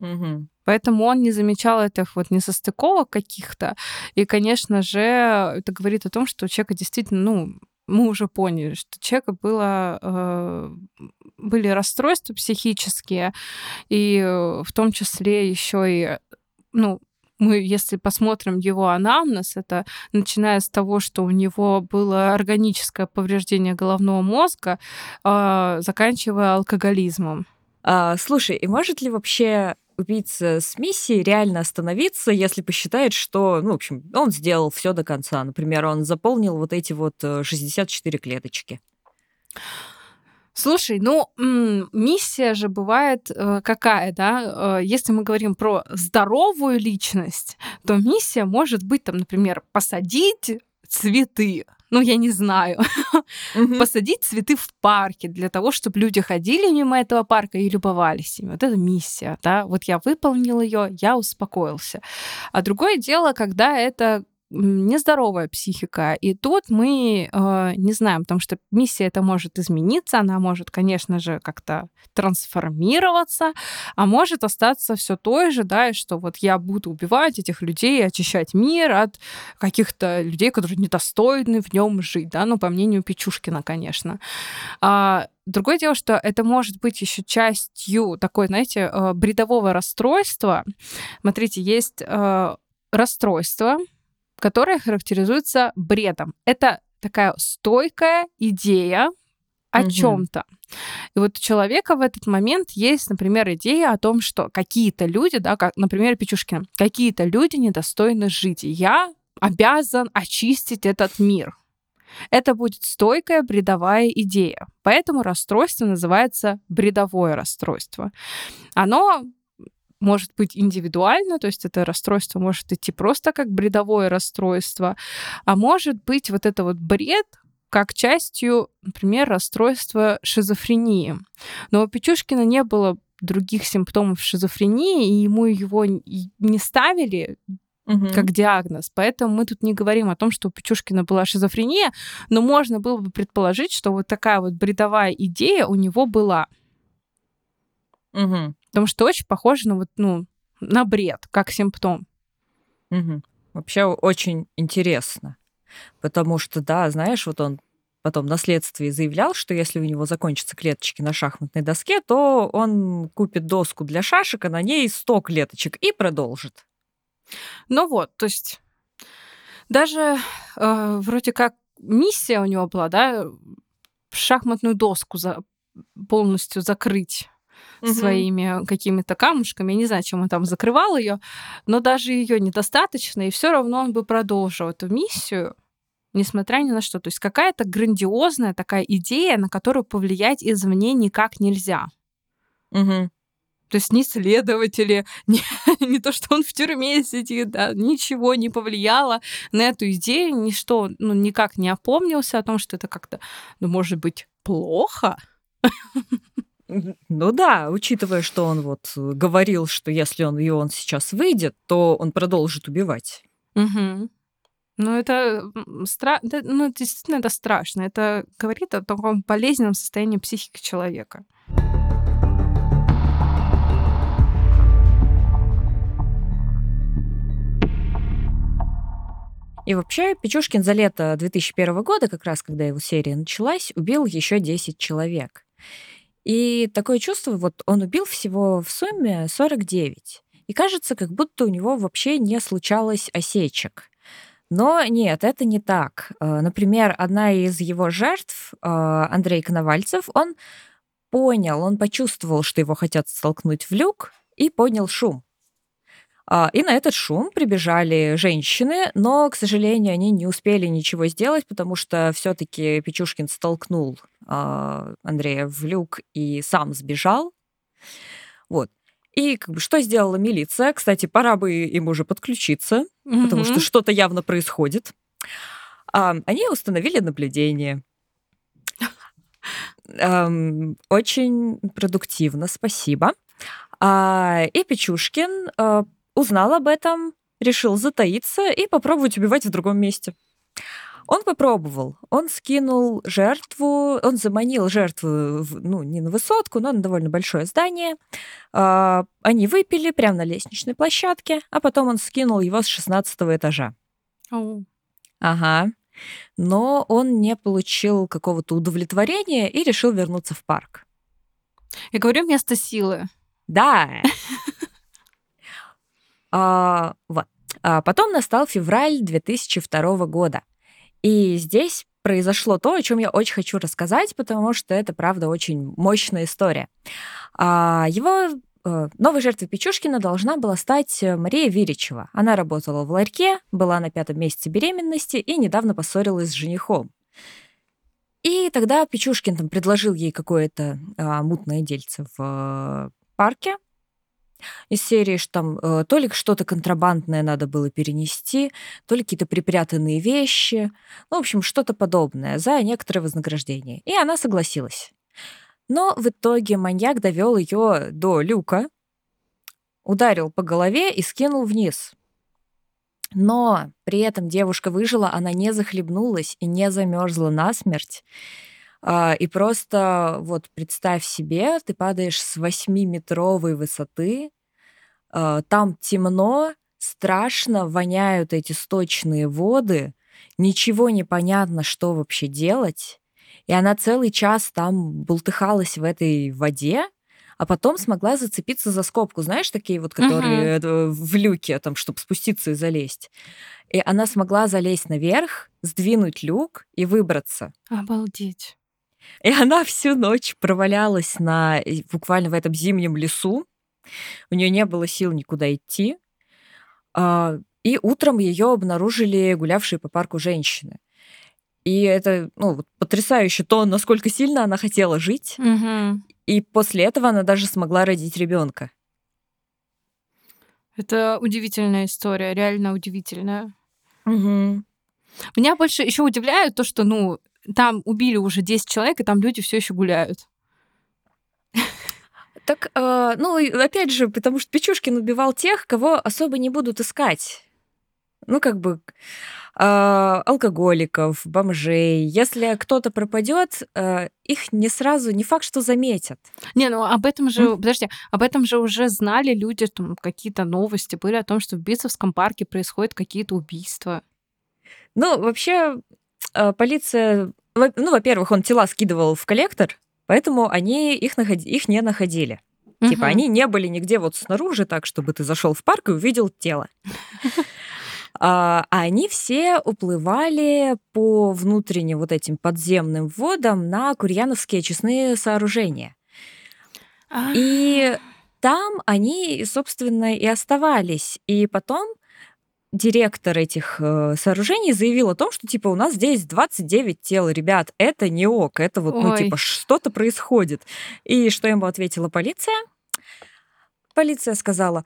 Mm-hmm. Поэтому он не замечал этих вот несостыковок каких-то. И, конечно же, это говорит о том, что у человека действительно, ну, мы уже поняли, что у человека было, э, были расстройства психические, и в том числе еще и, ну, мы, если посмотрим его анамнез, это начиная с того, что у него было органическое повреждение головного мозга, э, заканчивая алкоголизмом. А, слушай, и может ли вообще убийца с миссией реально остановиться, если посчитает, что, ну, в общем, он сделал все до конца. Например, он заполнил вот эти вот шестьдесят четыре клеточки. Слушай, ну, миссия же бывает какая, да? Если мы говорим про здоровую личность, то миссия может быть, там, например, посадить цветы. Ну, я не знаю, mm-hmm. посадить цветы в парке для того, чтобы люди ходили мимо этого парка и любовались ими. Вот это миссия, да. Вот я выполнил ее, я успокоился. А другое дело, когда это нездоровая психика. И тут мы э, не знаем, потому что миссия эта может измениться, она может, конечно же, как-то трансформироваться, а может остаться все той же, да, и что вот я буду убивать этих людей, очищать мир от каких-то людей, которые недостойны в нем жить, да, ну, по мнению Пичушкина, конечно. А, другое дело, что это может быть еще частью такой, знаете, бредового расстройства. Смотрите, есть э, расстройство, которая характеризуется бредом. Это такая стойкая идея о угу. чем-то. И вот у человека в этот момент есть, например, идея о том, что какие-то люди, да, как, например, Пичушкин, какие-то люди недостойны жить, и я обязан очистить этот мир. Это будет стойкая бредовая идея. Поэтому расстройство называется бредовое расстройство. Оно может быть индивидуально, то есть это расстройство может идти просто как бредовое расстройство, а может быть вот это вот бред как частью, например, расстройства шизофрении. Но у Пичушкина не было других симптомов шизофрении, и ему его не ставили угу. как диагноз. Поэтому мы тут не говорим о том, что у Пичушкина была шизофрения, но можно было бы предположить, что вот такая вот бредовая идея у него была. Угу. Потому что очень похоже на, вот, ну, на бред, как симптом. Угу. Вообще очень интересно. Потому что, да, знаешь, вот он потом на следствии заявлял, что если у него закончатся клеточки на шахматной доске, то он купит доску для шашек, а на ней сто клеточек, и продолжит. Ну вот, то есть даже э, вроде как миссия у него была, да, шахматную доску за... полностью закрыть Uh-huh. своими какими-то камушками. Я не знаю, чем он там закрывал ее, но даже ее недостаточно, и все равно он бы продолжил эту миссию, несмотря ни на что. То есть какая-то грандиозная такая идея, на которую повлиять извне никак нельзя. Uh-huh. То есть ни следователи, ни, ни то, что он в тюрьме сидит, да, ничего не повлияло на эту идею, ничто, ну, никак не опомнился о том, что это как-то, ну, может быть, плохо. Ну да, учитывая, что он вот говорил, что если он и он сейчас выйдет, то он продолжит убивать. Угу. Ну это, стра... ну, действительно, это страшно. Это говорит о таком болезненном состоянии психики человека. И вообще Пичушкин за лето две тысячи первого года, как раз когда его серия началась, убил еще десять человек. И такое чувство, вот он убил всего в сумме сорок девять. И кажется, как будто у него вообще не случалось осечек. Но нет, это не так. Например, одна из его жертв, Андрей Коновальцев, он понял, он почувствовал, что его хотят столкнуть в люк, и поднял шум. И на этот шум прибежали женщины, но, к сожалению, они не успели ничего сделать, потому что все-таки Пичушкин столкнул Андрея в люк и сам сбежал. Вот. И как бы, что сделала милиция? Кстати, пора бы им уже подключиться, mm-hmm. потому что что-то явно происходит. Они установили наблюдение. Очень продуктивно, спасибо. И Пичушкин узнал об этом, решил затаиться и попробовать убивать в другом месте. Он попробовал, он скинул жертву, он заманил жертву, ну, не на высотку, но на довольно большое здание. Они выпили прямо на лестничной площадке, а потом он скинул его с шестнадцатого этажа. Oh. Ага. Но он не получил какого-то удовлетворения и решил вернуться в парк. Я говорю, вместо силы. Да. А, вот. а потом настал февраль две тысячи второго года. И здесь произошло то, о чем я очень хочу рассказать, потому что это, правда, очень мощная история. А, его а, новой жертвой Пичушкина должна была стать Мария Виричева. Она работала в ларьке, была на пятом месяце беременности и недавно поссорилась с женихом. И тогда Пичушкин там предложил ей какое-то а, мутное дельце в а, парке, из серии, что там э, то ли что-то контрабандное надо было перенести, то ли какие-то припрятанные вещи, ну, в общем, что-то подобное за некоторое вознаграждение. И она согласилась. Но в итоге маньяк довел ее до люка, ударил по голове и скинул вниз. Но при этом девушка выжила, она не захлебнулась и не замерзла насмерть. И просто вот представь себе, ты падаешь с восьмиметровой высоты, там темно, страшно, воняют эти сточные воды, ничего не понятно, что вообще делать. И она целый час там бултыхалась в этой воде, а потом смогла зацепиться за скобку, знаешь, такие вот, которые uh-huh. в люке, там, чтобы спуститься и залезть. И она смогла залезть наверх, сдвинуть люк и выбраться. Обалдеть. И она всю ночь провалялась на, буквально в этом зимнем лесу. У нее не было сил никуда идти. И утром ее обнаружили гулявшие по парку женщины. И это ну, потрясающе то, насколько сильно она хотела жить. Угу. И после этого она даже смогла родить ребенка. Это удивительная история, реально удивительная. Угу. Меня больше еще удивляет то, что ну, там убили уже десять человек, и там люди все еще гуляют. Так, э, ну, опять же, потому что Пичушкин убивал тех, кого особо не будут искать. Ну, как бы э, алкоголиков, бомжей. Если кто-то пропадет, э, их не сразу, не факт, что заметят. Не, ну об этом же, mm. подожди, об этом же уже знали люди, там какие-то новости были о том, что в Битцевском парке происходят какие-то убийства. Ну, вообще, э, полиция... Ну, во-первых, он тела скидывал в коллектор, поэтому они их, наход... их не находили. Uh-huh. Типа они не были нигде вот снаружи так, чтобы ты зашел в парк и увидел тело. А они все уплывали по внутренним вот этим подземным водам на курьяновские очистные сооружения. И там они, собственно, и оставались. И потом директор этих сооружений заявил о том, что, типа, у нас здесь двадцать девять тел, ребят, это не ок, это вот, Ой. ну, типа, что-то происходит. И что ему ответила полиция? Полиция сказала,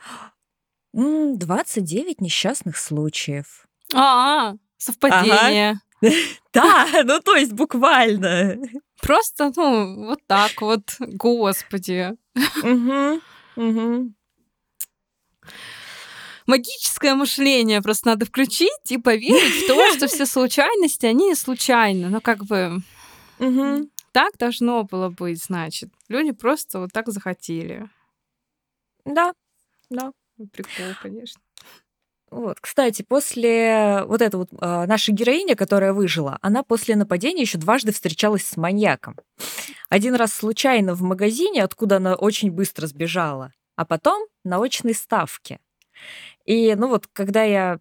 двадцать девять несчастных случаев. А-а, совпадение. Ага. Да, ну, то есть буквально. Просто, ну, вот так вот, господи. Угу, угу. Магическое мышление просто надо включить и поверить в то, что все случайности, они не случайны. Ну, как бы угу. так должно было быть, значит. Люди просто вот так захотели. Да, да. Прикол, конечно. Вот, кстати, после вот этой вот э, наша героиня, которая выжила, она после нападения еще дважды встречалась с маньяком. Один раз случайно в магазине, откуда она очень быстро сбежала, а потом на очной ставке. И, ну вот, когда я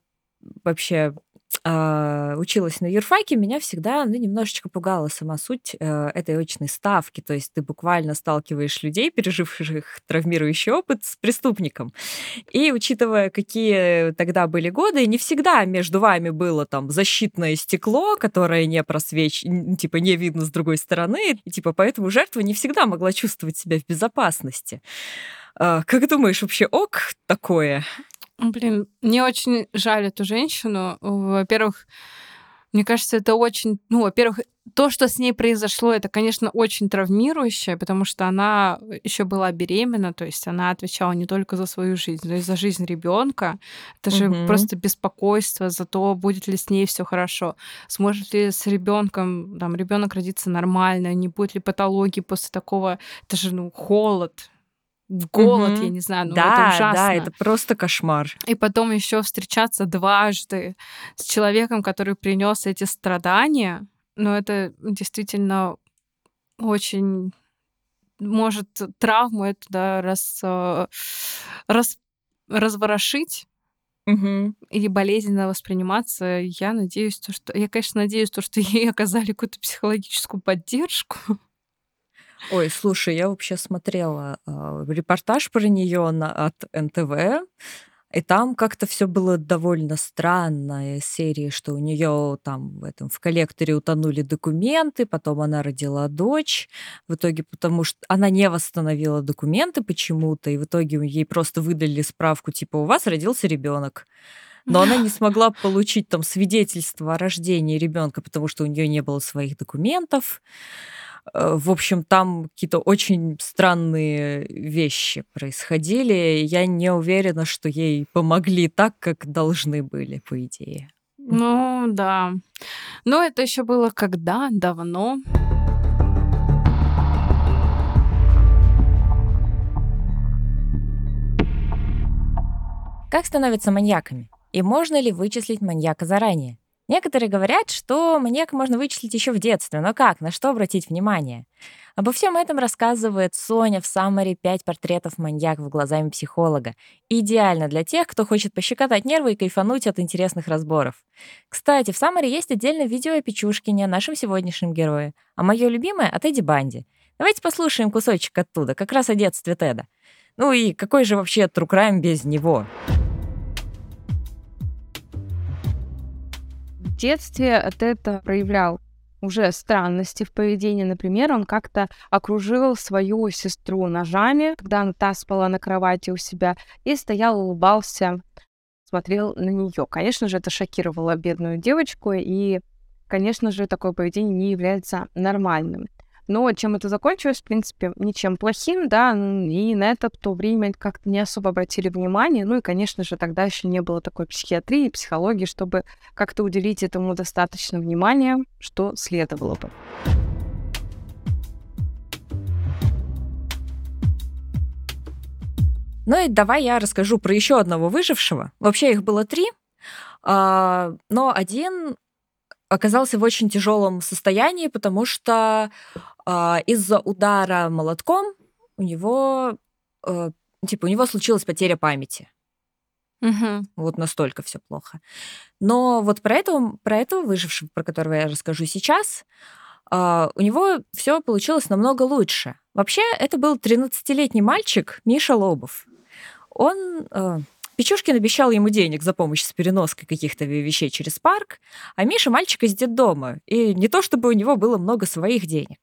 вообще э, училась на юрфаке, меня всегда, ну, немножечко пугала сама суть э, этой очной ставки. То есть ты буквально сталкиваешь людей, переживших травмирующий опыт, с преступником. И, учитывая, какие тогда были годы, не всегда между вами было там защитное стекло, которое не просвеч... типа не видно с другой стороны. И, типа, поэтому жертва не всегда могла чувствовать себя в безопасности. Э, как думаешь, вообще ок такое? Блин, мне очень жаль эту женщину. Во-первых, мне кажется, это очень... Ну, во-первых, то, что с ней произошло, это, конечно, очень травмирующе, потому что она еще была беременна, то есть она отвечала не только за свою жизнь, но и за жизнь ребенка. Это же угу. просто беспокойство за то, будет ли с ней все хорошо, сможет ли с ребенком, там, ребенок родиться нормально, не будет ли патологии после такого. Это же, ну, холод. Голод, mm-hmm. я не знаю, но да, это ужасно. Да, это просто кошмар. И потом еще встречаться дважды с человеком, который принес эти страдания, но это действительно очень может травму эту да, раз, раз, разворошить mm-hmm. или болезненно восприниматься. Я надеюсь, то, что я, конечно, надеюсь, то, что ей оказали какую-то психологическую поддержку. Ой, слушай, я вообще смотрела э, репортаж про нее на, от эн тэ вэ, и там как-то все было довольно странно из серии, что у нее там в этом в коллекторе утонули документы, потом она родила дочь, в итоге потому что она не восстановила документы почему-то, и в итоге ей просто выдали справку типа у вас родился ребенок. Но она не смогла получить там свидетельство о рождении ребенка, потому что у нее не было своих документов. В общем, там какие-то очень странные вещи происходили. Я не уверена, что ей помогли так, как должны были, по идее. Ну, да. Но это еще было когда? Давно. Как становятся маньяками? И можно ли вычислить маньяка заранее? Некоторые говорят, что маньяка можно вычислить еще в детстве, но как? На что обратить внимание? Обо всем этом рассказывает Соня в саммари «пять портретов маньяков глазами психолога». Идеально для тех, кто хочет пощекотать нервы и кайфануть от интересных разборов. Кстати, в саммари есть отдельное видео о Пичушкине, о нашем сегодняшнем герое, а мое любимое — о Теди Банди. Давайте послушаем кусочек оттуда, как раз о детстве Теда. Ну и какой же вообще true crime без него? В детстве от этого проявлял уже странности в поведении. Например, он как-то окружил свою сестру ножами, когда она та спала на кровати у себя, и стоял, улыбался, смотрел на нее. Конечно же, это шокировало бедную девочку, и, конечно же, такое поведение не является нормальным. Но чем это закончилось, в принципе, ничем плохим, да, и на это в то время как-то не особо обратили внимание. Ну и, конечно же, тогда еще не было такой психиатрии, психологии, чтобы как-то уделить этому достаточно внимания, что следовало бы. Ну и давай я расскажу про еще одного выжившего. Вообще их было три, но один оказался в очень тяжелом состоянии, потому что э, из-за удара молотком у него, э, типа, у него случилась потеря памяти. Угу. Вот настолько все плохо. Но вот про этого, про этого выжившего, про которого я расскажу сейчас, э, у него все получилось намного лучше. Вообще, это был тринадцатилетний мальчик Миша Лобов. Он... Э, Пичушкин обещал ему денег за помощь с переноской каких-то вещей через парк, а Миша мальчик из детдома, и не то чтобы у него было много своих денег.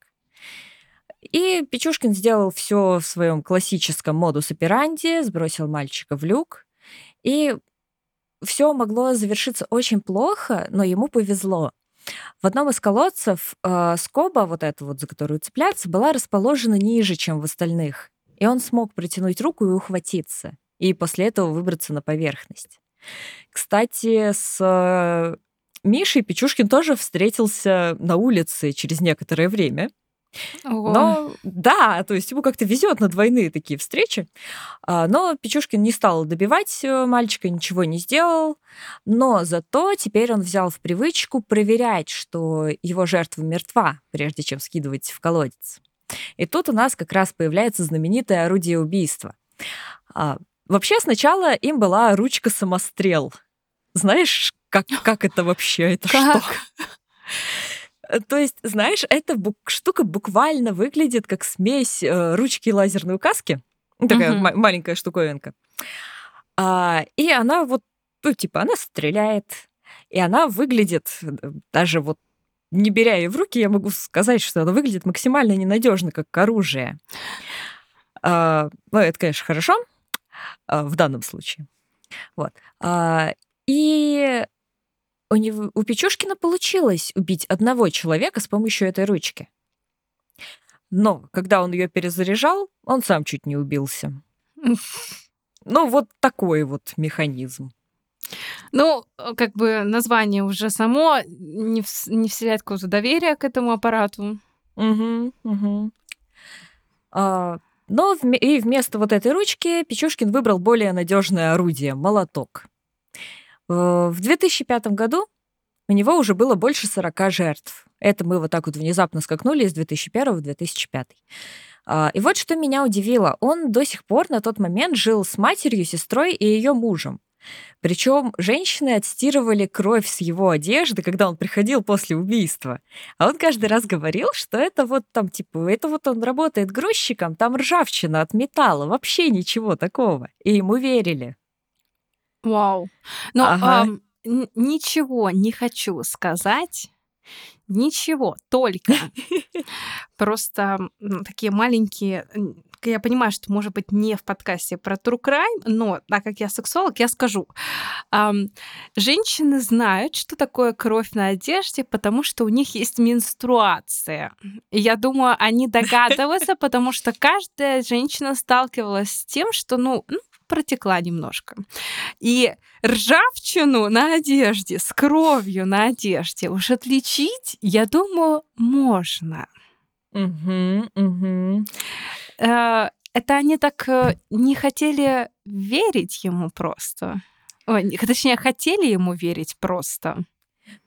И Пичушкин сделал все в своем классическом модус операнди, сбросил мальчика в люк, и все могло завершиться очень плохо, но ему повезло. В одном из колодцев э, скоба, вот эта вот, за которую цепляться, была расположена ниже, чем в остальных, и он смог протянуть руку и ухватиться, и после этого выбраться на поверхность. Кстати, с Мишей Пичушкин тоже встретился на улице через некоторое время. Ого. Но да, то есть ему как-то везет на двойные такие встречи. Но Пичушкин не стал добивать мальчика, ничего не сделал. Но зато теперь он взял в привычку проверять, что его жертва мертва, прежде чем скидывать в колодец. И тут у нас как раз появляется знаменитое орудие убийства. Вообще, сначала им была ручка-самострел. Знаешь, как, как это вообще? Это как? Что? То есть, знаешь, эта бук- штука буквально выглядит как смесь э, ручки и лазерной указки. Такая угу. м- маленькая штуковинка. А, и она вот, ну, типа, она стреляет. И она выглядит, даже вот не беря ее в руки, я могу сказать, что она выглядит максимально ненадежно, как оружие. А, ну, это, конечно, хорошо. В данном случае. Вот. И у, него, у Пичушкина получилось убить одного человека с помощью этой ручки. Но когда он ее перезаряжал, он сам чуть не убился. Ну, вот такой вот механизм. Ну, как бы название уже само не, в, не вселяет какого-то доверия к этому аппарату. Угу, угу. А... Но и вместо вот этой ручки Пичушкин выбрал более надежное орудие – молоток. В две тысячи пятом году у него уже было больше сорока жертв. Это мы вот так вот внезапно скакнули из две тысячи первого в две тысячи пятый. И вот что меня удивило. Он до сих пор на тот момент жил с матерью, сестрой и ее мужем. Причем женщины отстирывали кровь с его одежды, когда он приходил после убийства. А он каждый раз говорил, что это вот там, типа, это вот он работает грузчиком, там ржавчина от металла, вообще ничего такого. И ему верили. Вау. Ну, ага. э, ничего не хочу сказать. Ничего, только просто такие маленькие я понимаю, что, может быть, не в подкасте про True Crime, но так как я сексолог, я скажу. Эм, женщины знают, что такое кровь на одежде, потому что у них есть менструация. И я думаю, они догадываются, потому что каждая женщина сталкивалась с тем, что, ну, протекла немножко. И ржавчину на одежде с кровью на одежде уж отличить, я думаю, можно. Угу, угу. Это они так не хотели верить ему просто. Ой, точнее, хотели ему верить просто.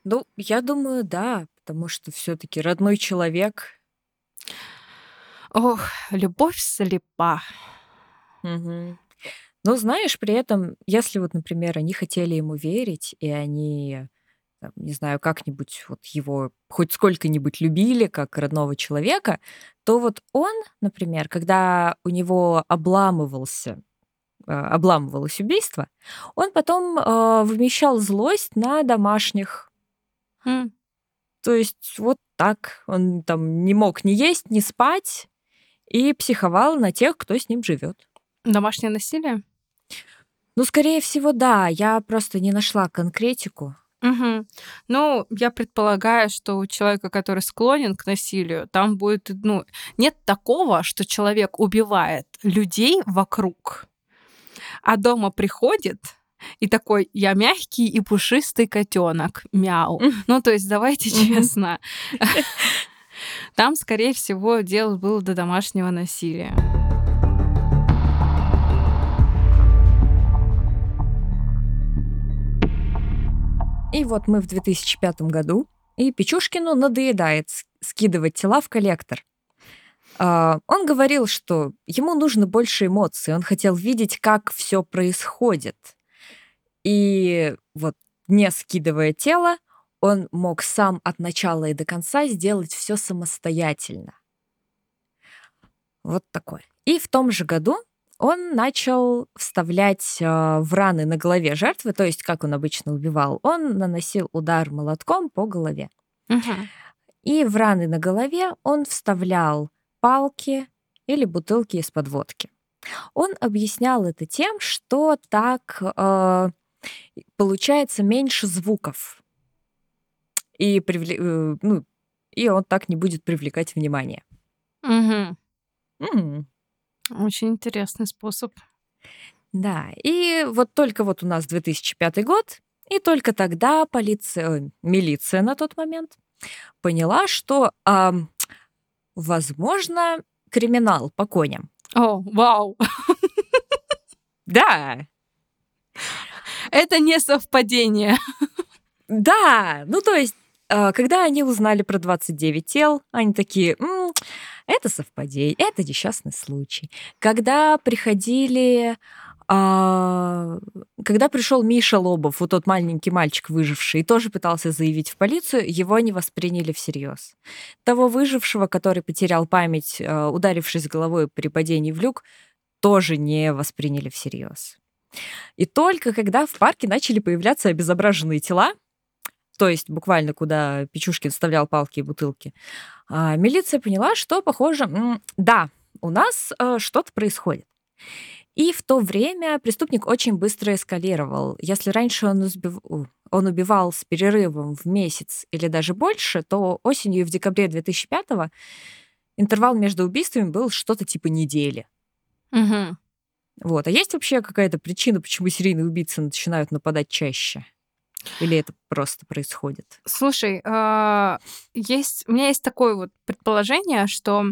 Ну, я думаю, да, потому что все-таки родной человек. Ох, любовь слепа. Угу. Но знаешь, при этом, если вот, например, они хотели ему верить, и они, не знаю, как-нибудь вот его хоть сколько-нибудь любили, как родного человека, то вот он, например, когда у него обламывался, обламывалось убийство, он потом э, вымещал злость на домашних. Mm. То есть вот так. Он там не мог ни есть, ни спать, и психовал на тех, кто с ним живет. Домашнее насилие? Ну, скорее всего, да. Я просто не нашла конкретику. Угу. Ну, я предполагаю, что у человека, который склонен к насилию, там будет... Ну, нет такого, что человек убивает людей вокруг, а дома приходит и такой: я мягкий и пушистый котенок, мяу. Ну, то есть, давайте честно. Там, скорее всего, дело было до домашнего насилия. И вот мы в две тысячи пятом году, и Пичушкину надоедает скидывать тела в коллектор. Он говорил, что ему нужно больше эмоций, он хотел видеть, как все происходит. И вот, не скидывая тело, он мог сам от начала и до конца сделать все самостоятельно. Вот такое. И в том же году он начал вставлять э, в раны на голове жертвы, то есть, как он обычно убивал, он наносил удар молотком по голове. Угу. И в раны на голове он вставлял палки или бутылки из-под водки. Он объяснял это тем, что так э, получается меньше звуков, и, привле... э, ну, и он так не будет привлекать внимание. Угу. М-м. Очень интересный способ. Да, и вот только вот у нас две тысячи пятый год, и только тогда полиция, милиция на тот момент поняла, что, э, возможно, криминал по коням. О, вау! Да! Это не совпадение. Да, ну то есть, когда они узнали про двадцать девять тел, они такие... Это совпадение, это несчастный случай. Когда приходили... Э, когда пришел Миша Лобов, вот тот маленький мальчик выживший, и тоже пытался заявить в полицию, его не восприняли всерьез. Того выжившего, который потерял память, э, ударившись головой при падении в люк, тоже не восприняли всерьез. И только когда в парке начали появляться обезображенные тела, то есть буквально куда Пичушкин вставлял палки и бутылки, а милиция поняла, что, похоже, да, у нас э, что-то происходит. И в то время преступник очень быстро эскалировал. Если раньше он, узбив... он убивал с перерывом в месяц или даже больше, то осенью и в декабре две тысячи пятого интервал между убийствами был что-то типа недели. Угу. Вот. А есть вообще какая-то причина, почему серийные убийцы начинают нападать чаще? Или это просто происходит? Слушай, есть, у меня есть такое вот предположение, что,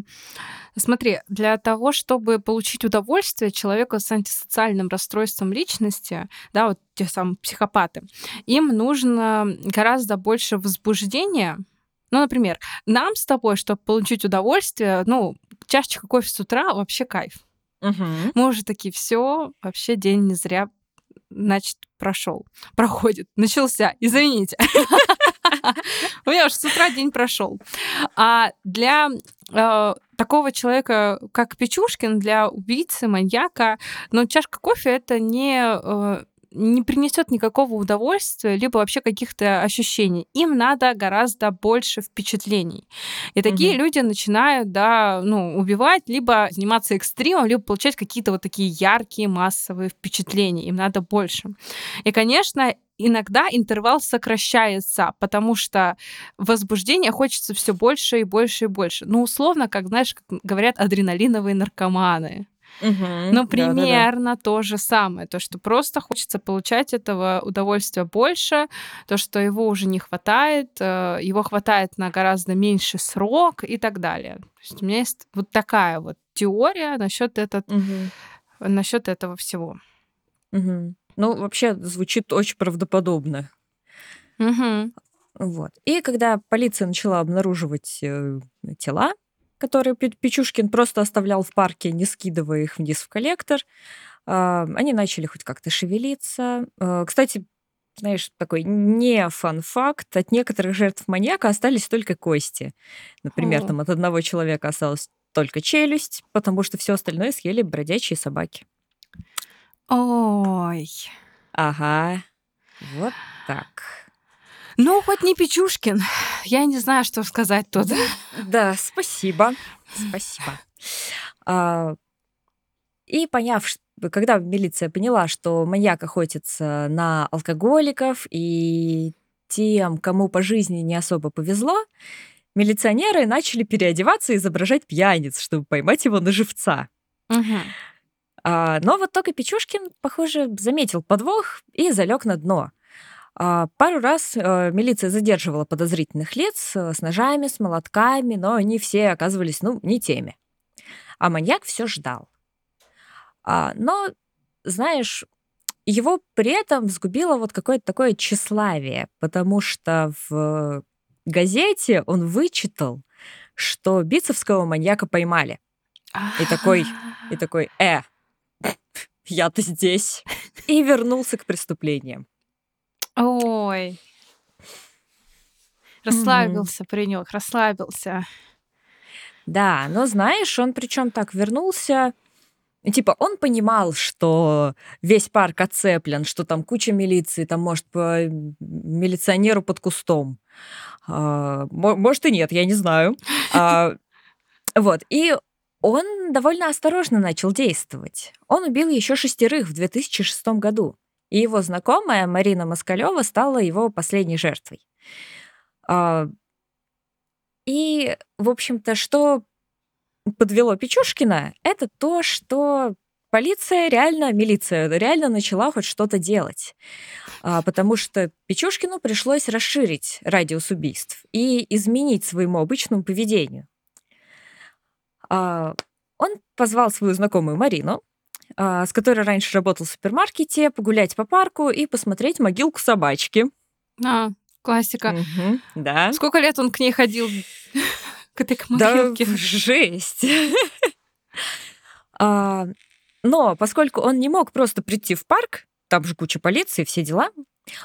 смотри, для того, чтобы получить удовольствие человеку с антисоциальным расстройством личности, да, вот те самые психопаты, им нужно гораздо больше возбуждения. Ну, например, нам с тобой, чтобы получить удовольствие, ну, чашечка кофе с утра вообще кайф. Угу. Мы уже такие, все, вообще день не зря, значит, прошел, проходит, начался, извините. У меня уже с утра день прошел. А для э, такого человека, как Пичушкин, для убийцы, маньяка, ну, чашка кофе — это не, э, не принесет никакого удовольствия, либо вообще каких-то ощущений. Им надо гораздо больше впечатлений. И такие mm-hmm. люди начинают, да, ну, убивать, либо заниматься экстримом, либо получать какие-то вот такие яркие массовые впечатления. Им надо больше. И, конечно, иногда интервал сокращается, потому что возбуждения хочется все больше и больше и больше. Ну, условно, как, знаешь, как говорят адреналиновые наркоманы. Угу, ну, примерно да, да, да. то же самое. То, что просто хочется получать этого удовольствия больше, то, что его уже не хватает, его хватает на гораздо меньше срок и так далее. То есть у меня есть вот такая вот теория насчет этот, угу. насчет этого всего. Угу. Ну, вообще звучит очень правдоподобно. Угу. Вот. И когда полиция начала обнаруживать э, тела, которые Пичушкин просто оставлял в парке, не скидывая их вниз в коллектор. Они начали хоть как-то шевелиться. Кстати, знаешь, такой не фан-факт. От некоторых жертв маньяка остались только кости. Например, О. там от одного человека осталась только челюсть, потому что все остальное съели бродячие собаки. Ой. Ага. Вот так. Ну, хоть не Пичушкин. Я не знаю, что сказать тут. Да, спасибо. Спасибо. И поняв, когда милиция поняла, что маньяк охотится на алкоголиков и тем, кому по жизни не особо повезло, милиционеры начали переодеваться и изображать пьяниц, чтобы поймать его на живца. Но вот только Пичушкин, похоже, заметил подвох и залег на дно. Пару раз милиция задерживала подозрительных лиц с ножами, с молотками, но они все оказывались, ну, не теми. А маньяк все ждал. Но, знаешь, его при этом сгубило вот какое-то такое тщеславие, потому что в газете он вычитал, что битцевского маньяка поймали. И такой, и такой, э, я-то здесь. И вернулся к преступлениям. Ой, расслабился mm-hmm. паренёк, расслабился. Да, но знаешь, он причем так вернулся, типа он понимал, что весь парк оцеплен, что там куча милиции, там может по милиционеру под кустом, а, может и нет, я не знаю. А, вот и он довольно осторожно начал действовать. Он убил еще шестерых в две тысячи шестом году. И его знакомая Марина Москалёва стала его последней жертвой. И, в общем-то, что подвело Пичушкина, это то, что полиция реально, милиция реально начала хоть что-то делать. Потому что Пичушкину пришлось расширить радиус убийств и изменить своему обычному поведению. Он позвал свою знакомую Марину, с которой раньше работал в супермаркете, погулять по парку и посмотреть могилку собачки. А, классика. Угу, да. Сколько лет он к ней ходил? К этой могилке. Да, жесть. Но поскольку он не мог просто прийти в парк, там же куча полиции, все дела,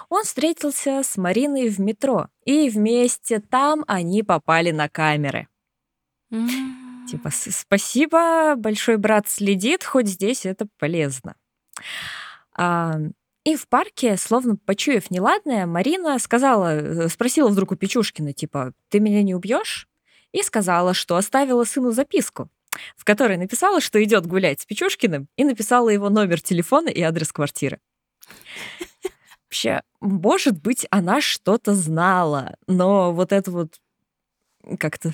он встретился с Мариной в метро. И вместе там они попали на камеры. Типа, спасибо, большой брат следит, хоть здесь это полезно. А, и в парке, словно почуяв неладное, Марина сказала, спросила вдруг у Пичушкина, типа, ты меня не убьешь? И сказала, что оставила сыну записку, в которой написала, что идет гулять с Пичушкиным, и написала его номер телефона и адрес квартиры. Вообще, может быть, она что-то знала, но вот это вот как-то...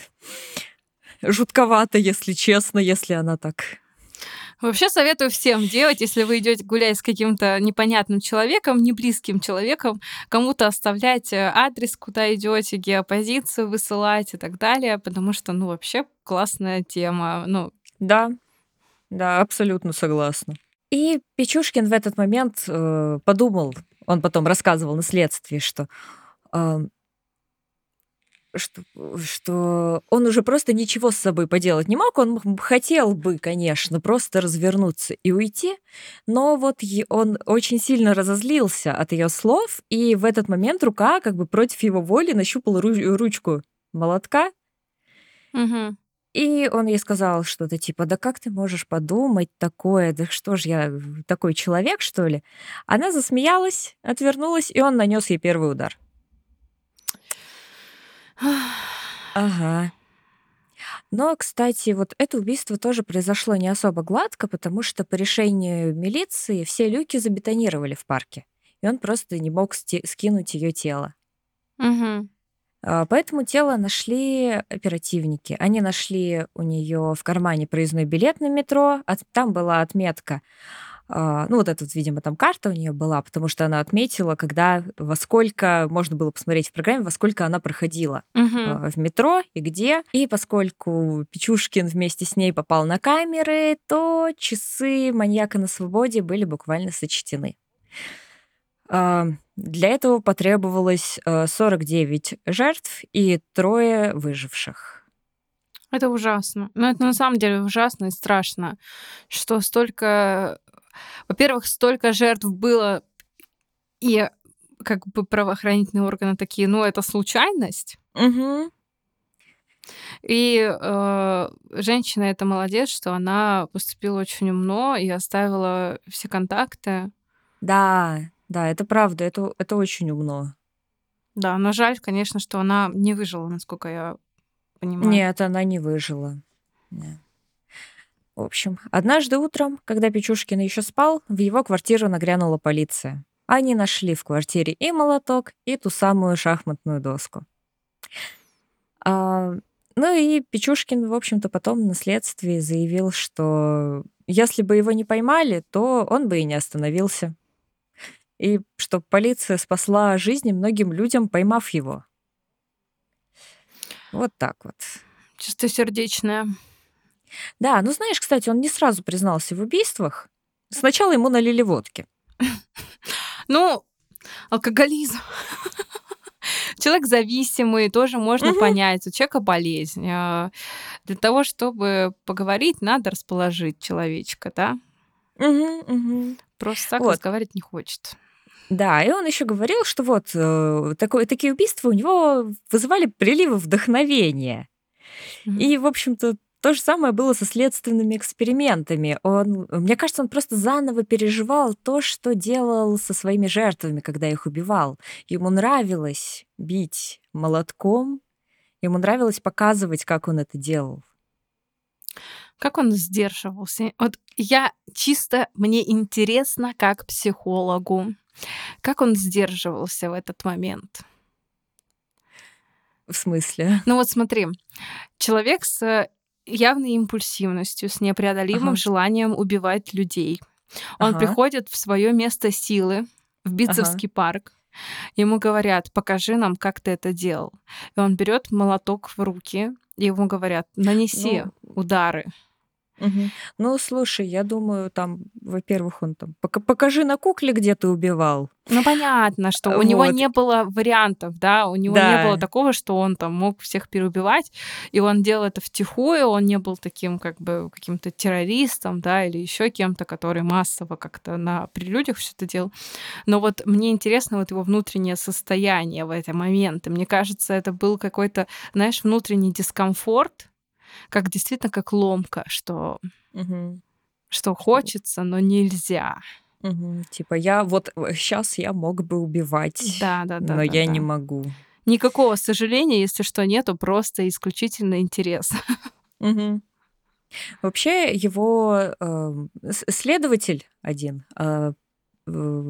Жутковато, если честно, если она так... Вообще советую всем делать, если вы идете гулять с каким-то непонятным человеком, неблизким человеком, кому-то оставлять адрес, куда идете, геопозицию высылать и так далее, потому что, ну, вообще классная тема. Ну... Да, да, абсолютно согласна. И Пичушкин в этот момент э, подумал, он потом рассказывал на следствии, что... Э, Что, что он уже просто ничего с собой поделать не мог. Он хотел бы, конечно, просто развернуться и уйти, но вот он очень сильно разозлился от ее слов, и в этот момент рука как бы против его воли нащупала ручку молотка. Угу. И он ей сказал что-то типа, да как ты можешь подумать такое, да что ж я, такой человек, что ли? Она засмеялась, отвернулась, и он нанес ей первый удар. Ага. Но, кстати, вот это убийство тоже произошло не особо гладко, потому что по решению милиции все люки забетонировали в парке, и он просто не мог скинуть ее тело. Угу. Поэтому тело нашли оперативники. Они нашли у нее в кармане проездной билет на метро. Там была отметка, ну вот эта, видимо, там карта у нее была, потому что она отметила, когда, во сколько, можно было посмотреть в программе, во сколько она проходила угу. в метро и где. И поскольку Пичушкин вместе с ней попал на камеры, то часы маньяка на свободе были буквально сочтены. Для этого потребовалось сорок девять жертв и трое выживших. Это ужасно. Но это на самом деле ужасно и страшно, что столько... Во-первых, столько жертв было, и как бы правоохранительные органы такие, ну, это случайность. Угу. И э, женщина, это молодец, что она поступила очень умно и оставила все контакты. Да, Да, это правда, это, это очень умно. Да, но жаль, конечно, что она не выжила, насколько я понимаю. Нет, она не выжила. Нет. В общем, однажды утром, когда Пичушкин еще спал, в его квартиру нагрянула полиция. Они нашли в квартире и молоток, и ту самую шахматную доску. А, ну и Пичушкин, в общем-то, потом на следствии заявил, что если бы его не поймали, то он бы и не остановился. И что полиция спасла жизни многим людям, поймав его. Вот так вот. Чистосердечная. Да, ну знаешь, кстати, он не сразу признался в убийствах. Сначала ему налили водки. Ну, алкоголизм. Человек зависимый, тоже можно понять. У человека болезнь. Для того, чтобы поговорить, надо расположить человечка, да? Просто так разговаривать не хочет. Да, и он еще говорил, что вот э, такое, такие убийства у него вызывали приливы вдохновения. Mm-hmm. И, в общем-то, то же самое было со следственными экспериментами. Он, мне кажется, он просто заново переживал то, что делал со своими жертвами, когда их убивал. Ему нравилось бить молотком, ему нравилось показывать, как он это делал. Как он сдерживался? Вот я чисто, мне интересно, как психологу, как он сдерживался в этот момент? В смысле? Ну вот смотри, человек с явной импульсивностью, с непреодолимым ага. желанием убивать людей. Он ага. приходит в свое место силы, в Битцевский ага. парк. Ему говорят, покажи нам, как ты это делал. И он берет молоток в руки, и ему говорят, нанеси ну, удары. Угу. Ну, слушай, я думаю, там, во-первых, он там, покажи на кукле, где ты убивал. Ну, понятно, что вот. У него не было вариантов, да, у него да. не было такого, что он там мог всех переубивать, и он делал это втихую, он не был таким как бы каким-то террористом, да, или еще кем-то, который массово как-то на прелюдиях все это делал. Но вот мне интересно вот его внутреннее состояние в эти моменты. Мне кажется, это был какой-то, знаешь, внутренний дискомфорт, как действительно, как ломка, что, угу. что хочется, но нельзя. Угу. Типа я вот сейчас я мог бы убивать, да, да, да, но да, я да. не могу. Никакого сожаления, если что, нету, просто исключительно интерес. Угу. Вообще его э, следователь один э, э,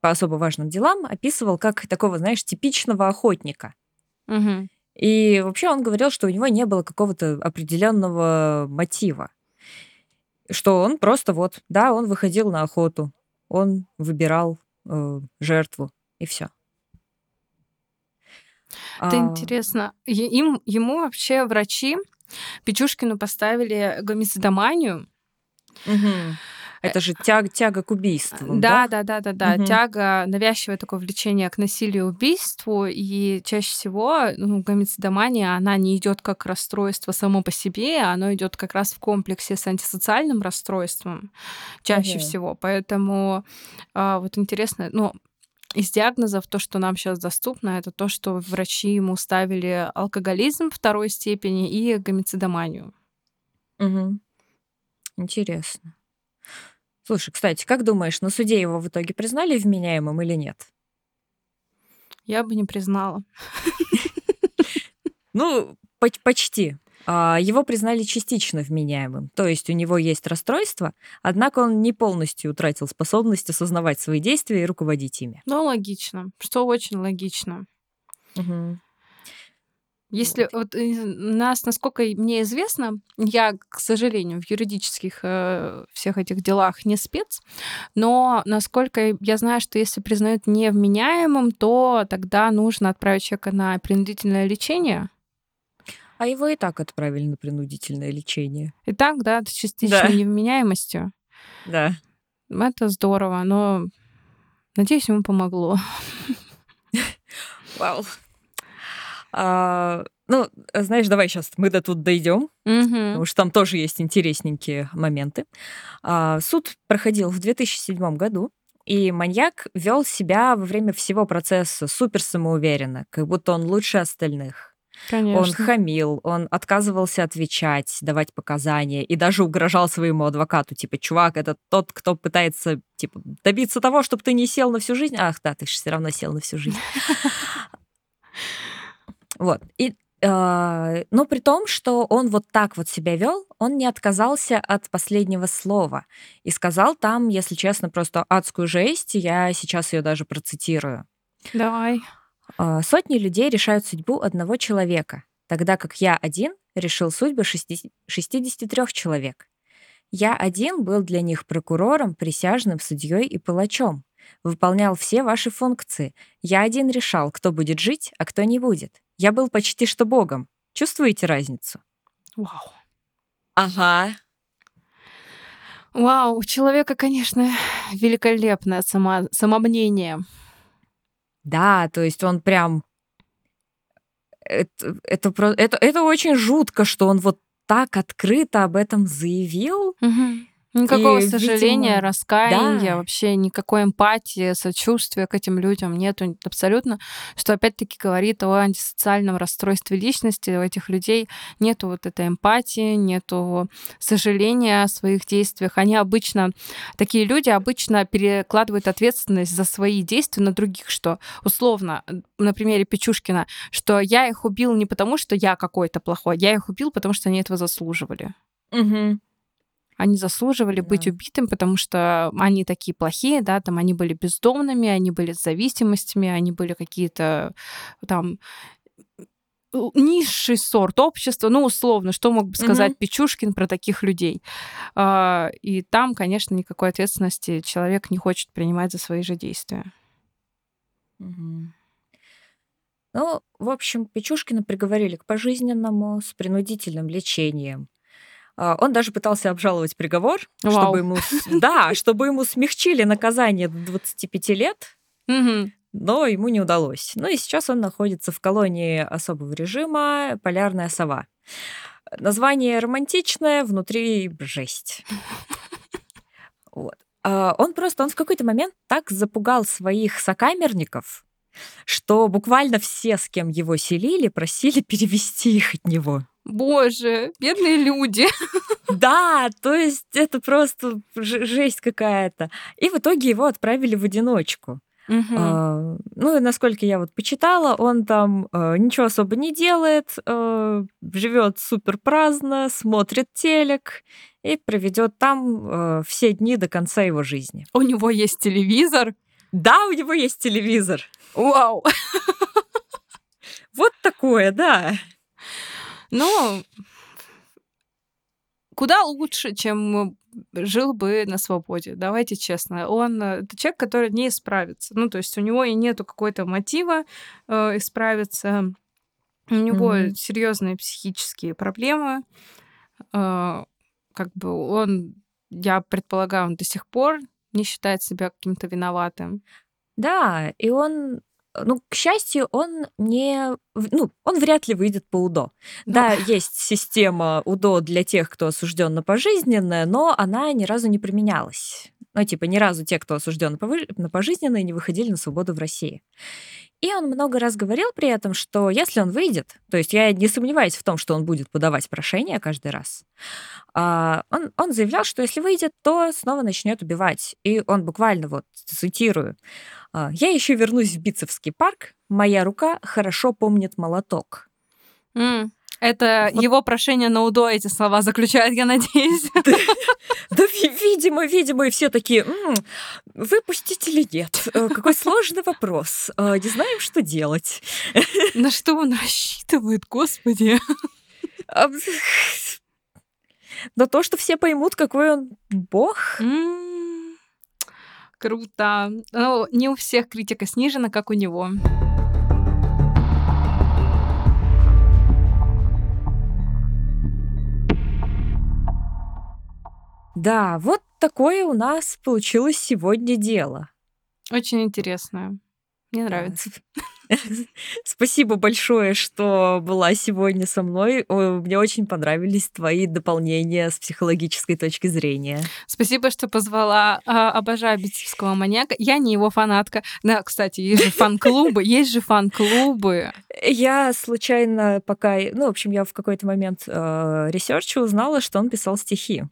по особо важным делам описывал как такого, знаешь, типичного охотника. Угу. И вообще он говорил, что у него не было какого-то определенного мотива, что он просто вот, да, он выходил на охоту, он выбирал э, жертву, и все. Это а... интересно. Им, ему вообще врачи Пичушкину поставили гомицидоманию. Угу. Это же тяга, тяга к убийству. Да, да, да, да, да. да. Угу. Тяга, навязчивое такое влечение к насилию и убийству. И чаще всего ну, гомицидомания, она не идет как расстройство само по себе, оно идет как раз в комплексе с антисоциальным расстройством чаще угу. всего. Поэтому вот интересно, ну, из диагнозов то, что нам сейчас доступно, это то, что врачи ему ставили алкоголизм второй степени и гомицидоманию. Угу. Интересно. Слушай, кстати, как думаешь, на суде его в итоге признали вменяемым или нет? Я бы не признала. Ну, почти. Его признали частично вменяемым, то есть у него есть расстройство, однако он не полностью утратил способность осознавать свои действия и руководить ими. Ну, логично, что очень логично. Угу. Если вот. Вот, нас, насколько мне известно, я, к сожалению, в юридических э, всех этих делах не спец, но насколько я знаю, что если признают невменяемым, то тогда нужно отправить человека на принудительное лечение. А его и так отправили на принудительное лечение. И так, да, с частичной да. невменяемостью. Да. Это здорово, но надеюсь, ему помогло. Вау. А, ну, знаешь, давай сейчас мы до тут дойдем, угу. потому что там тоже есть интересненькие моменты. А, суд проходил в две тысячи седьмом году, и маньяк вел себя во время всего процесса супер самоуверенно, как будто он лучше остальных. Конечно. Он хамил, он отказывался отвечать, давать показания и даже угрожал своему адвокату, типа, чувак, это тот, кто пытается типа, добиться того, чтобы ты не сел на всю жизнь. Ах, да, ты же все равно сел на всю жизнь. Вот. И, э, но при том, что он вот так вот себя вел, он не отказался от последнего слова и сказал там, если честно, просто адскую жесть, я сейчас ее даже процитирую. Давай. Сотни людей решают судьбу одного человека, тогда как я один решил судьбы шестидесяти трёх человек. Я один был для них прокурором, присяжным, судьей и палачом. Выполнял все ваши функции. Я один решал, кто будет жить, а кто не будет. Я был почти что богом. Чувствуете разницу? Вау. Ага. Вау, у человека, конечно, великолепное само... самомнение. Да, то есть он прям... Это, это, это, это очень жутко, что он вот так открыто об этом заявил. Угу. Никакого и, сожаления, видимо... раскаяния, да. вообще никакой эмпатии, сочувствия к этим людям нет абсолютно, что опять-таки говорит о антисоциальном расстройстве личности. У этих людей нету вот этой эмпатии, нету сожаления о своих действиях. Они обычно, такие люди обычно перекладывают ответственность за свои действия на других, что условно, на примере Пичушкина, что я их убил не потому, что я какой-то плохой, я их убил, потому что они этого заслуживали. Угу. Они заслуживали да. быть убитым, потому что они такие плохие, да, там они были бездомными, они были с зависимостями, они были какие-то там низший сорт общества, ну, условно, что мог бы сказать mm-hmm. Пичушкин про таких людей. И там, конечно, никакой ответственности человек не хочет принимать за свои же действия. Mm-hmm. Ну, в общем, Пичушкина приговорили к пожизненному с принудительным лечением. Он даже пытался обжаловать приговор, Вау. чтобы ему, да, чтобы ему смягчили наказание до двадцати пяти лет, угу. но ему не удалось. Ну и сейчас он находится в колонии особого режима «Полярная сова». Название романтичное, внутри жесть. Вот. Он просто, он в какой-то момент так запугал своих сокамерников, что буквально все, с кем его селили, просили перевести их от него. Боже, бедные люди. Да, то есть это просто жесть какая-то. И в итоге его отправили в одиночку. Угу. А, ну, и насколько я вот почитала, он там а, ничего особо не делает, а, живет супер праздно, смотрит телек и проведет там а, все дни до конца его жизни. У него есть телевизор? Да, у него есть телевизор. Вау! Вот такое, да. Ну, куда лучше, чем жил бы на свободе. Давайте честно. Он это человек, который не исправится. Ну, то есть у него и нету какого-то мотива э, исправиться. У него mm-hmm. серьезные психические проблемы. Э, как бы он, я предполагаю, он до сих пор не считает себя каким-то виноватым. Да, и он... Ну, к счастью, он не... Ну, он вряд ли выйдет по УДО. Да, есть система УДО для тех, кто осужден на пожизненное, но она ни разу не применялась. Ну, типа, ни разу те, кто осужден на пожизненное, не выходили на свободу в России. И он много раз говорил при этом, что если он выйдет, то есть я не сомневаюсь в том, что он будет подавать прошение каждый раз, он, он заявлял, что если выйдет, то снова начнет убивать. И он буквально, вот цитирую, «Я еще вернусь в Битцевский парк, моя рука хорошо помнит молоток». Mm. Это вот. Его прошение на УДО эти слова заключают, я надеюсь. Да, видимо, видимо, и все такие, выпустить или нет? Какой сложный вопрос. Не знаем, что делать. На что он рассчитывает, господи? На то, что все поймут, какой он бог. Круто. Но не у всех критика снижена, как у него. Да, вот такое у нас получилось сегодня дело. Очень интересное. Мне нравится. Спасибо большое, что была сегодня со мной. Мне очень понравились твои дополнения с психологической точки зрения. Спасибо, что позвала. Обожаю битцевского маньяка. Я не его фанатка. Да, кстати, есть же фан-клубы. Есть же фан-клубы. Я случайно пока... Ну, в общем, я в какой-то момент ресерча узнала, что он писал стихи.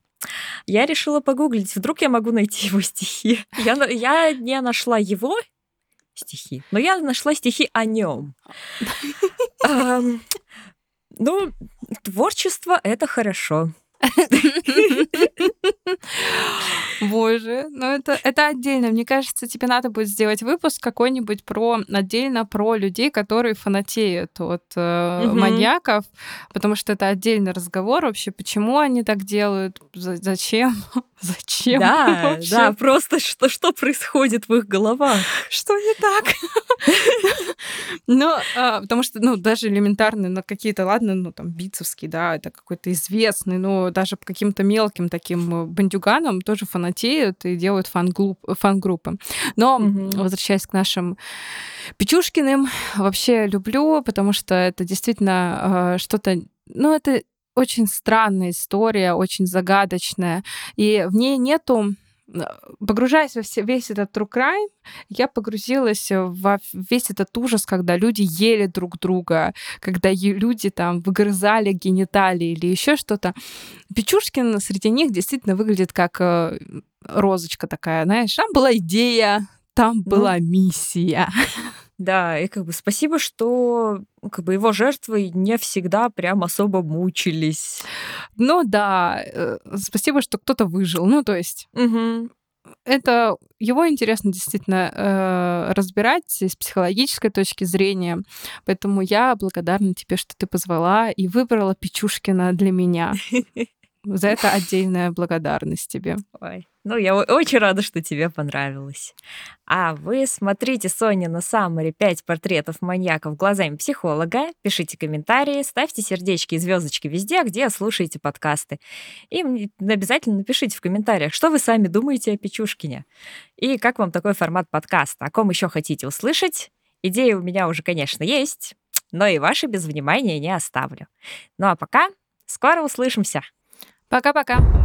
Я решила погуглить, вдруг я могу найти его стихи. Я, я не нашла его стихи, но я нашла стихи о нем. Эм, ну, творчество — это хорошо. Боже, ну это, это отдельно. Мне кажется, тебе надо будет сделать выпуск какой-нибудь про отдельно про людей, которые фанатеют от э, mm-hmm. маньяков, потому что это отдельный разговор вообще, почему они так делают, зачем, зачем. Да, да, просто что, что происходит в их головах. Что не так? Ну, потому что, ну, даже элементарные, ну, какие-то, ладно, ну, там, битцевский, да, это какой-то известный, но даже по каким-то мелким таким бандюганам тоже фанатеют и делают фан-группы. Но, mm-hmm. возвращаясь к нашим Пичушкиным, вообще люблю, потому что это действительно э, что-то... Ну, это очень странная история, очень загадочная, и в ней нету... Погружаясь во все, весь этот true crime, я погрузилась во весь этот ужас, когда люди ели друг друга, когда люди там выгрызали гениталии или еще что-то. Пичушкин среди них действительно выглядит как розочка такая, знаешь, там была идея, там была ну, миссия. Да, и как бы спасибо, что как бы его жертвы не всегда прям особо мучились. Ну да, спасибо, что кто-то выжил. Ну то есть угу. это его интересно действительно э, разбирать с психологической точки зрения. Поэтому я благодарна тебе, что ты позвала и выбрала Пичушкина для меня. За это отдельная благодарность тебе. Ой. Ну, я очень рада, что тебе понравилось. А вы смотрите Соня на Саммари пять портретов маньяков глазами психолога, пишите комментарии, ставьте сердечки и звездочки везде, где слушаете подкасты. И обязательно напишите в комментариях, что вы сами думаете о Пичушкине. И как вам такой формат подкаста? О ком еще хотите услышать? Идеи у меня уже, конечно, есть, но и ваши без внимания не оставлю. Ну а пока скоро услышимся. Пока-пока.